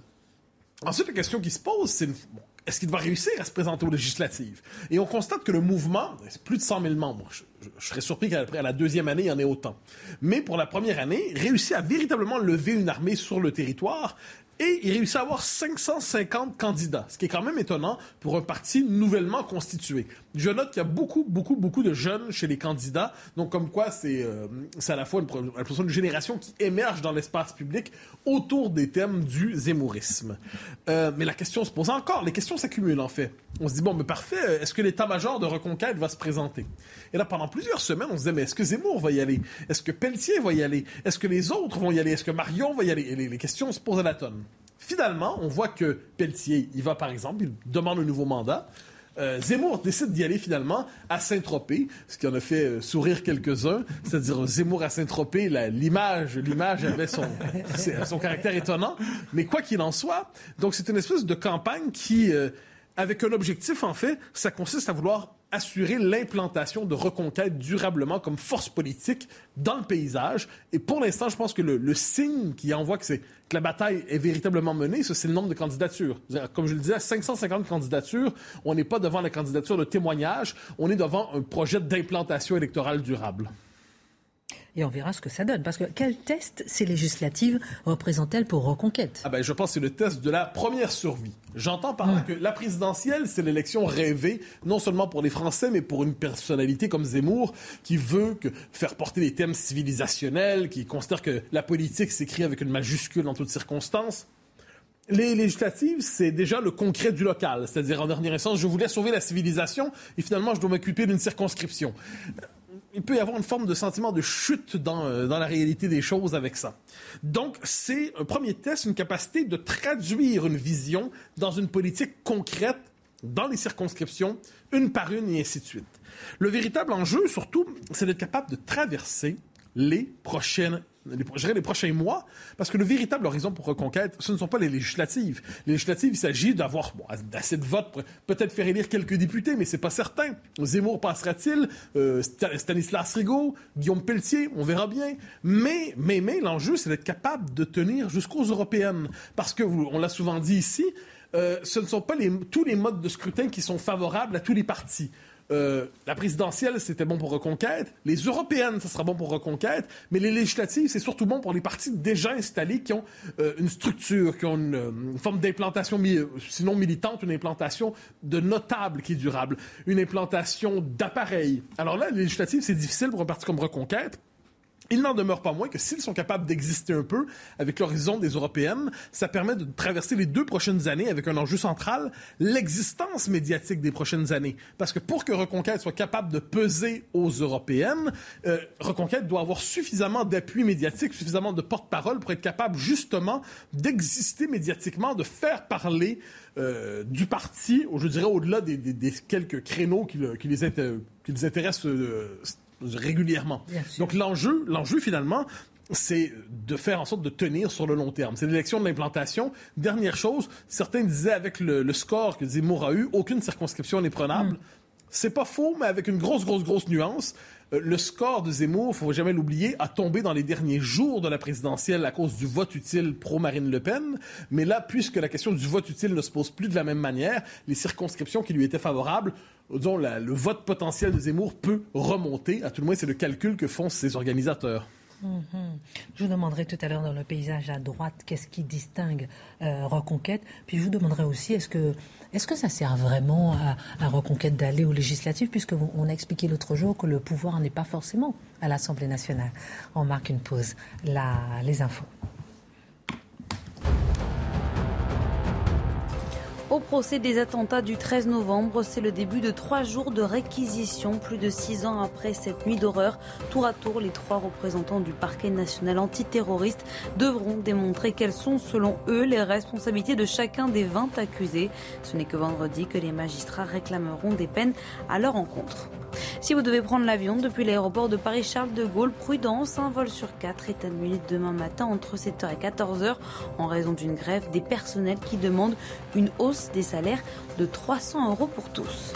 Ensuite, la question qui se pose, c'est... Une... Est-ce qu'il va réussir à se présenter aux législatives? Et on constate que le mouvement, c'est plus de cent mille membres. Je, je, je serais surpris qu'après la deuxième année, il y en ait autant. Mais pour la première année, réussit à véritablement lever une armée sur le territoire et il réussit à avoir cinq cent cinquante candidats, ce qui est quand même étonnant pour un parti nouvellement constitué. Je note qu'il y a beaucoup, beaucoup, beaucoup de jeunes chez les candidats, donc comme quoi c'est, euh, c'est à la fois une, une génération qui émerge dans l'espace public autour des thèmes du zémourisme. Euh, mais la question se pose encore, les questions s'accumulent en fait. On se dit, bon, mais parfait, est-ce que l'état-major de Reconquête va se présenter? Et là, pendant plusieurs semaines, on se disait, mais est-ce que Zemmour va y aller? Est-ce que Pelletier va y aller? Est-ce que les autres vont y aller? Est-ce que Marion va y aller? Et les, les questions se posent à la tonne. Finalement, on voit que Pelletier, il va par exemple, il demande un nouveau mandat. Euh, Zemmour décide d'y aller finalement à Saint-Tropez, ce qui en a fait euh, sourire quelques-uns, c'est-à-dire Zemmour à Saint-Tropez, la, l'image, l'image avait son, son caractère étonnant, mais quoi qu'il en soit, donc c'est une espèce de campagne qui, euh, avec un objectif en fait, ça consiste à vouloir assurer l'implantation de Reconquête durablement comme force politique dans le paysage. Et pour l'instant, je pense que le, le signe qui envoie que, c'est, que la bataille est véritablement menée, c'est le nombre de candidatures. Comme je le disais, cinq cent cinquante candidatures, on n'est pas devant la candidature de témoignage, on est devant un projet d'implantation électorale durable. Et on verra ce que ça donne. Parce que quel test ces législatives représentent-elles pour Reconquête? Ah ben, je pense que c'est le test de la première survie. J'entends par là que la présidentielle, c'est l'élection rêvée, non seulement pour les Français, mais pour une personnalité comme Zemmour, qui veut que faire porter des thèmes civilisationnels, qui considère que la politique s'écrit avec une majuscule en toutes circonstances. Les législatives, c'est déjà le concret du local. C'est-à-dire, en dernière instance, je voulais sauver la civilisation et finalement, je dois m'occuper d'une circonscription. Il peut y avoir une forme de sentiment de chute dans, dans la réalité des choses avec ça. Donc, c'est un premier test, une capacité de traduire une vision dans une politique concrète, dans les circonscriptions, une par une et ainsi de suite. Le véritable enjeu, surtout, c'est d'être capable de traverser les prochaines Les, je dirais les prochains mois, parce que le véritable horizon pour Reconquête, ce ne sont pas les législatives. Les législatives, il s'agit d'avoir bon, assez de votes pour peut-être faire élire quelques députés, mais c'est pas certain. Zemmour passera-t-il? euh, Stanislas Rigaud, Guillaume Pelletier, on verra bien. Mais, mais, mais l'enjeu, c'est d'être capable de tenir jusqu'aux européennes. Parce que, on l'a souvent dit ici, euh, ce ne sont pas les, tous les modes de scrutin qui sont favorables à tous les partis. Euh, la présidentielle, c'était bon pour Reconquête. Les européennes, ça sera bon pour Reconquête. Mais les législatives, c'est surtout bon pour les partis déjà installés qui ont euh, une structure, qui ont une, une forme d'implantation, sinon militante, une implantation de notable qui est durable, une implantation d'appareil. Alors là, les législatives, c'est difficile pour un parti comme Reconquête. Il n'en demeure pas moins que s'ils sont capables d'exister un peu avec l'horizon des européennes, ça permet de traverser les deux prochaines années avec un enjeu central, l'existence médiatique des prochaines années. Parce que pour que Reconquête soit capable de peser aux européennes, euh, Reconquête doit avoir suffisamment d'appui médiatique, suffisamment de porte-parole pour être capable justement d'exister médiatiquement, de faire parler euh, du parti, je dirais au-delà des, des, des quelques créneaux qui, le, qui, les, intér- qui les intéressent euh, régulièrement. Donc l'enjeu, l'enjeu finalement, c'est de faire en sorte de tenir sur le long terme. C'est l'élection de l'implantation. Dernière chose, certains disaient avec le, le score que Zemmour a eu, aucune circonscription n'est prenable. Mm. C'est pas faux, mais avec une grosse, grosse, grosse nuance. Euh, le score de Zemmour, il faut jamais l'oublier, a tombé dans les derniers jours de la présidentielle à cause du vote utile pro-Marine Le Pen. Mais là, puisque la question du vote utile ne se pose plus de la même manière, les circonscriptions qui lui étaient favorables, disons, la, le vote potentiel de Zemmour peut remonter. À tout le moins, c'est le calcul que font ses organisateurs. Mm-hmm. Je vous demanderai tout à l'heure dans le paysage à droite qu'est-ce qui distingue euh, Reconquête. Puis je vous demanderai aussi est-ce que, est-ce que ça sert vraiment à, à Reconquête d'aller aux législatives, puisqu'on a expliqué l'autre jour que le pouvoir n'est pas forcément à l'Assemblée nationale. On marque une pause. La, les infos. Au procès des attentats du treize novembre, c'est le début de trois jours de réquisition, plus de six ans après cette nuit d'horreur. Tour à tour, les trois représentants du parquet national antiterroriste devront démontrer quelles sont, selon eux, les responsabilités de chacun des vingt accusés. Ce n'est que vendredi que les magistrats réclameront des peines à leur encontre. Si vous devez prendre l'avion depuis l'aéroport de Paris-Charles-de-Gaulle, prudence, un vol sur quatre est annulé demain matin entre sept heures et quatorze heures en raison d'une grève des personnels qui demandent une hausse des salaires de trois cents euros pour tous.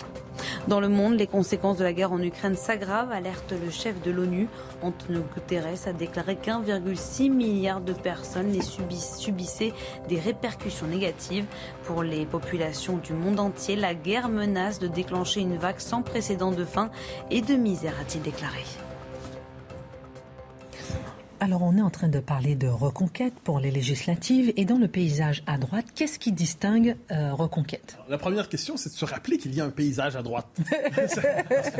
Dans le monde, les conséquences de la guerre en Ukraine s'aggravent, alerte le chef de l'ONU. António Guterres a déclaré qu'un virgule six milliard de personnes les subissaient des répercussions négatives. Pour les populations du monde entier, la guerre menace de déclencher une vague sans précédent de faim et de misère, a-t-il déclaré. Alors on est en train de parler de Reconquête pour les législatives et dans le paysage à droite, qu'est-ce qui distingue euh, Reconquête? Alors, la première question, c'est de se rappeler qu'il y a un paysage à droite.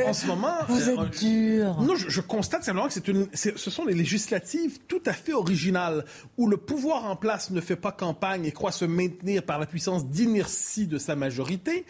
En ce moment... Vous êtes euh, dur. Non, je, je constate simplement que c'est une, c'est, ce sont des législatives tout à fait originales où le pouvoir en place ne fait pas campagne et croit se maintenir par la puissance d'inertie de sa majorité,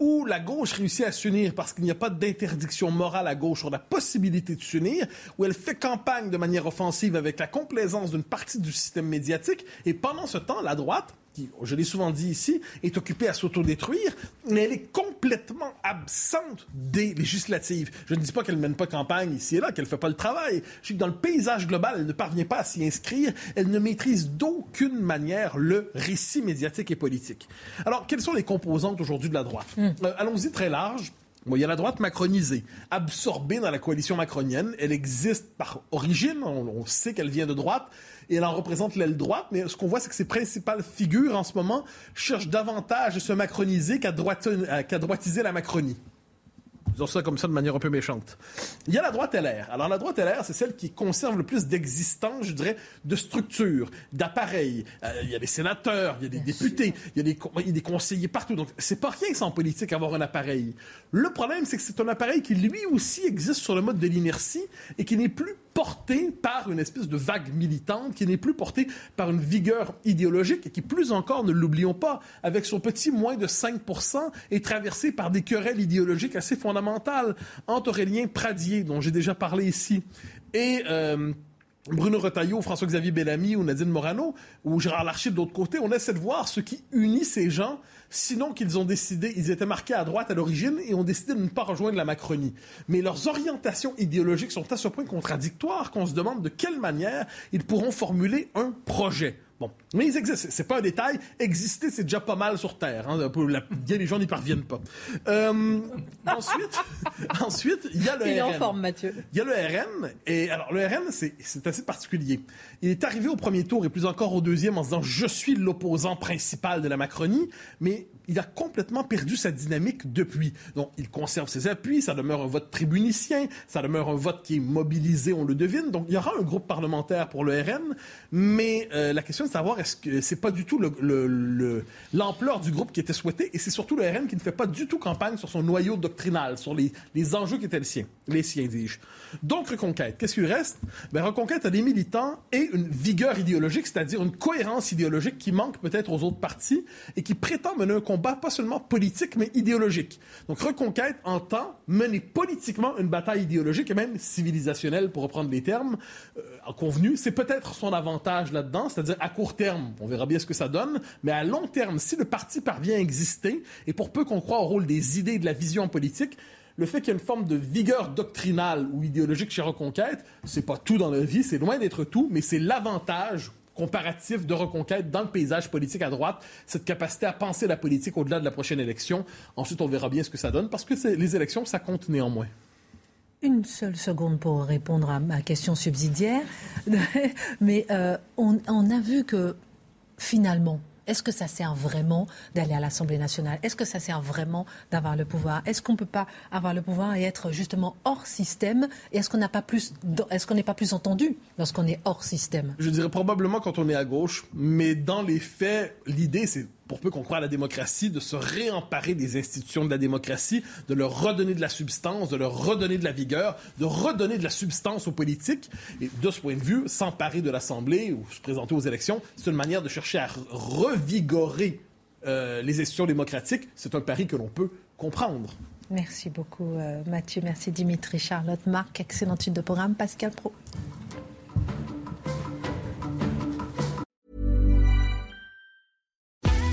où la gauche réussit à s'unir parce qu'il n'y a pas d'interdiction morale à gauche sur la possibilité de s'unir, où elle fait campagne de manière offensive avec la complaisance d'une partie du système médiatique. Et pendant ce temps, la droite, qui, je l'ai souvent dit ici, est occupée à s'autodétruire, mais elle est complètement absente des législatives. Je ne dis pas qu'elle ne mène pas campagne ici et là, qu'elle ne fait pas le travail. Je dis que dans le paysage global, elle ne parvient pas à s'y inscrire. Elle ne maîtrise d'aucune manière le récit médiatique et politique. Alors, quelles sont les composantes aujourd'hui de la droite? Mmh. euh, Allons-y très large. Bon, il y a la droite macronisée, absorbée dans la coalition macronienne. Elle existe par origine, on, on sait qu'elle vient de droite, et elle en représente l'aile droite, mais ce qu'on voit, c'est que ses principales figures, en ce moment, cherchent davantage à se macroniser qu'à, droite, à, qu'à droitiser la Macronie. Disons ça comme ça de manière un peu méchante. Il y a la droite L R. Alors la droite L R, c'est celle qui conserve le plus d'existence, je dirais, de structure, d'appareil. Euh, il y a des sénateurs, il y a des députés, il y a des, il y a des conseillers partout. Donc c'est pas rien sans politique avoir un appareil. Le problème, c'est que c'est un appareil qui lui aussi existe sur le mode de l'inertie et qui n'est plus porté par une espèce de vague militante, qui n'est plus porté par une vigueur idéologique et qui, plus encore, ne l'oublions pas, avec son petit moins de cinq pour cent, est traversé par des querelles idéologiques assez fondamentales entre Aurélien Pradier, dont j'ai déjà parlé ici, et... Euh, Bruno Retailleau, François-Xavier Bellamy ou Nadine Morano, ou Gérard Larcher de l'autre côté. On essaie de voir ce qui unit ces gens, sinon qu'ils ont décidé, ils étaient marqués à droite à l'origine et ont décidé de ne pas rejoindre la Macronie. Mais leurs orientations idéologiques sont à ce point contradictoires qu'on se demande de quelle manière ils pourront formuler un projet. Bon, mais ils existent, c'est pas un détail, exister c'est déjà pas mal sur Terre, hein. Bien les gens n'y parviennent pas. Euh, ensuite, ensuite, il y a le il R N. Il est en forme, Mathieu. Il y a le R N, et alors le R N, c'est, c'est assez particulier. Il est arrivé au premier tour, et plus encore au deuxième, en se disant « je suis l'opposant principal de la Macronie », mais... il a complètement perdu sa dynamique depuis. Donc, il conserve ses appuis, ça demeure un vote tribunicien, ça demeure un vote qui est mobilisé, on le devine. Donc, il y aura un groupe parlementaire pour le R N, mais euh, la question est de savoir est-ce que c'est pas du tout le, le, le, l'ampleur du groupe qui était souhaitée, et c'est surtout le R N qui ne fait pas du tout campagne sur son noyau doctrinal, sur les, les enjeux qui étaient les siens, les siens, dis-je. Donc, Reconquête. Qu'est-ce qu'il reste? Ben, Reconquête a des militants et une vigueur idéologique, c'est-à-dire une cohérence idéologique qui manque peut-être aux autres partis et qui prétend mener un combat pas seulement politique, mais idéologique. Donc, Reconquête entend mener politiquement une bataille idéologique et même civilisationnelle, pour reprendre les termes euh, convenus. C'est peut-être son avantage là-dedans, c'est-à-dire à court terme, on verra bien ce que ça donne, mais à long terme, si le parti parvient à exister, et pour peu qu'on croie au rôle des idées et de la vision politique, le fait qu'il y a une forme de vigueur doctrinale ou idéologique chez Reconquête, c'est pas tout dans la vie, c'est loin d'être tout, mais c'est l'avantage comparatif de Reconquête dans le paysage politique à droite, cette capacité à penser la politique au-delà de la prochaine élection. Ensuite, on verra bien ce que ça donne, parce que c'est, les élections, ça compte néanmoins. Une seule seconde pour répondre à ma question subsidiaire. Mais euh, on, on a vu que, finalement, est-ce que ça sert vraiment d'aller à l'Assemblée nationale? Est-ce que ça sert vraiment d'avoir le pouvoir? Est-ce qu'on ne peut pas avoir le pouvoir et être justement hors système? Et est-ce qu'on n'a pas plus, est-ce qu'on n'est pas plus entendu lorsqu'on est hors système? Je dirais probablement quand on est à gauche, mais dans les faits, l'idée, c'est pour peu qu'on croit à la démocratie, de se réemparer des institutions de la démocratie, de leur redonner de la substance, de leur redonner de la vigueur, de redonner de la substance aux politiques. Et de ce point de vue, s'emparer de l'Assemblée ou se présenter aux élections, c'est une manière de chercher à revigorer euh, les institutions démocratiques. C'est un pari que l'on peut comprendre. Merci beaucoup euh, Mathieu, merci Dimitri, Charlotte, Marc, excellente suite de programme, Pascal Praud.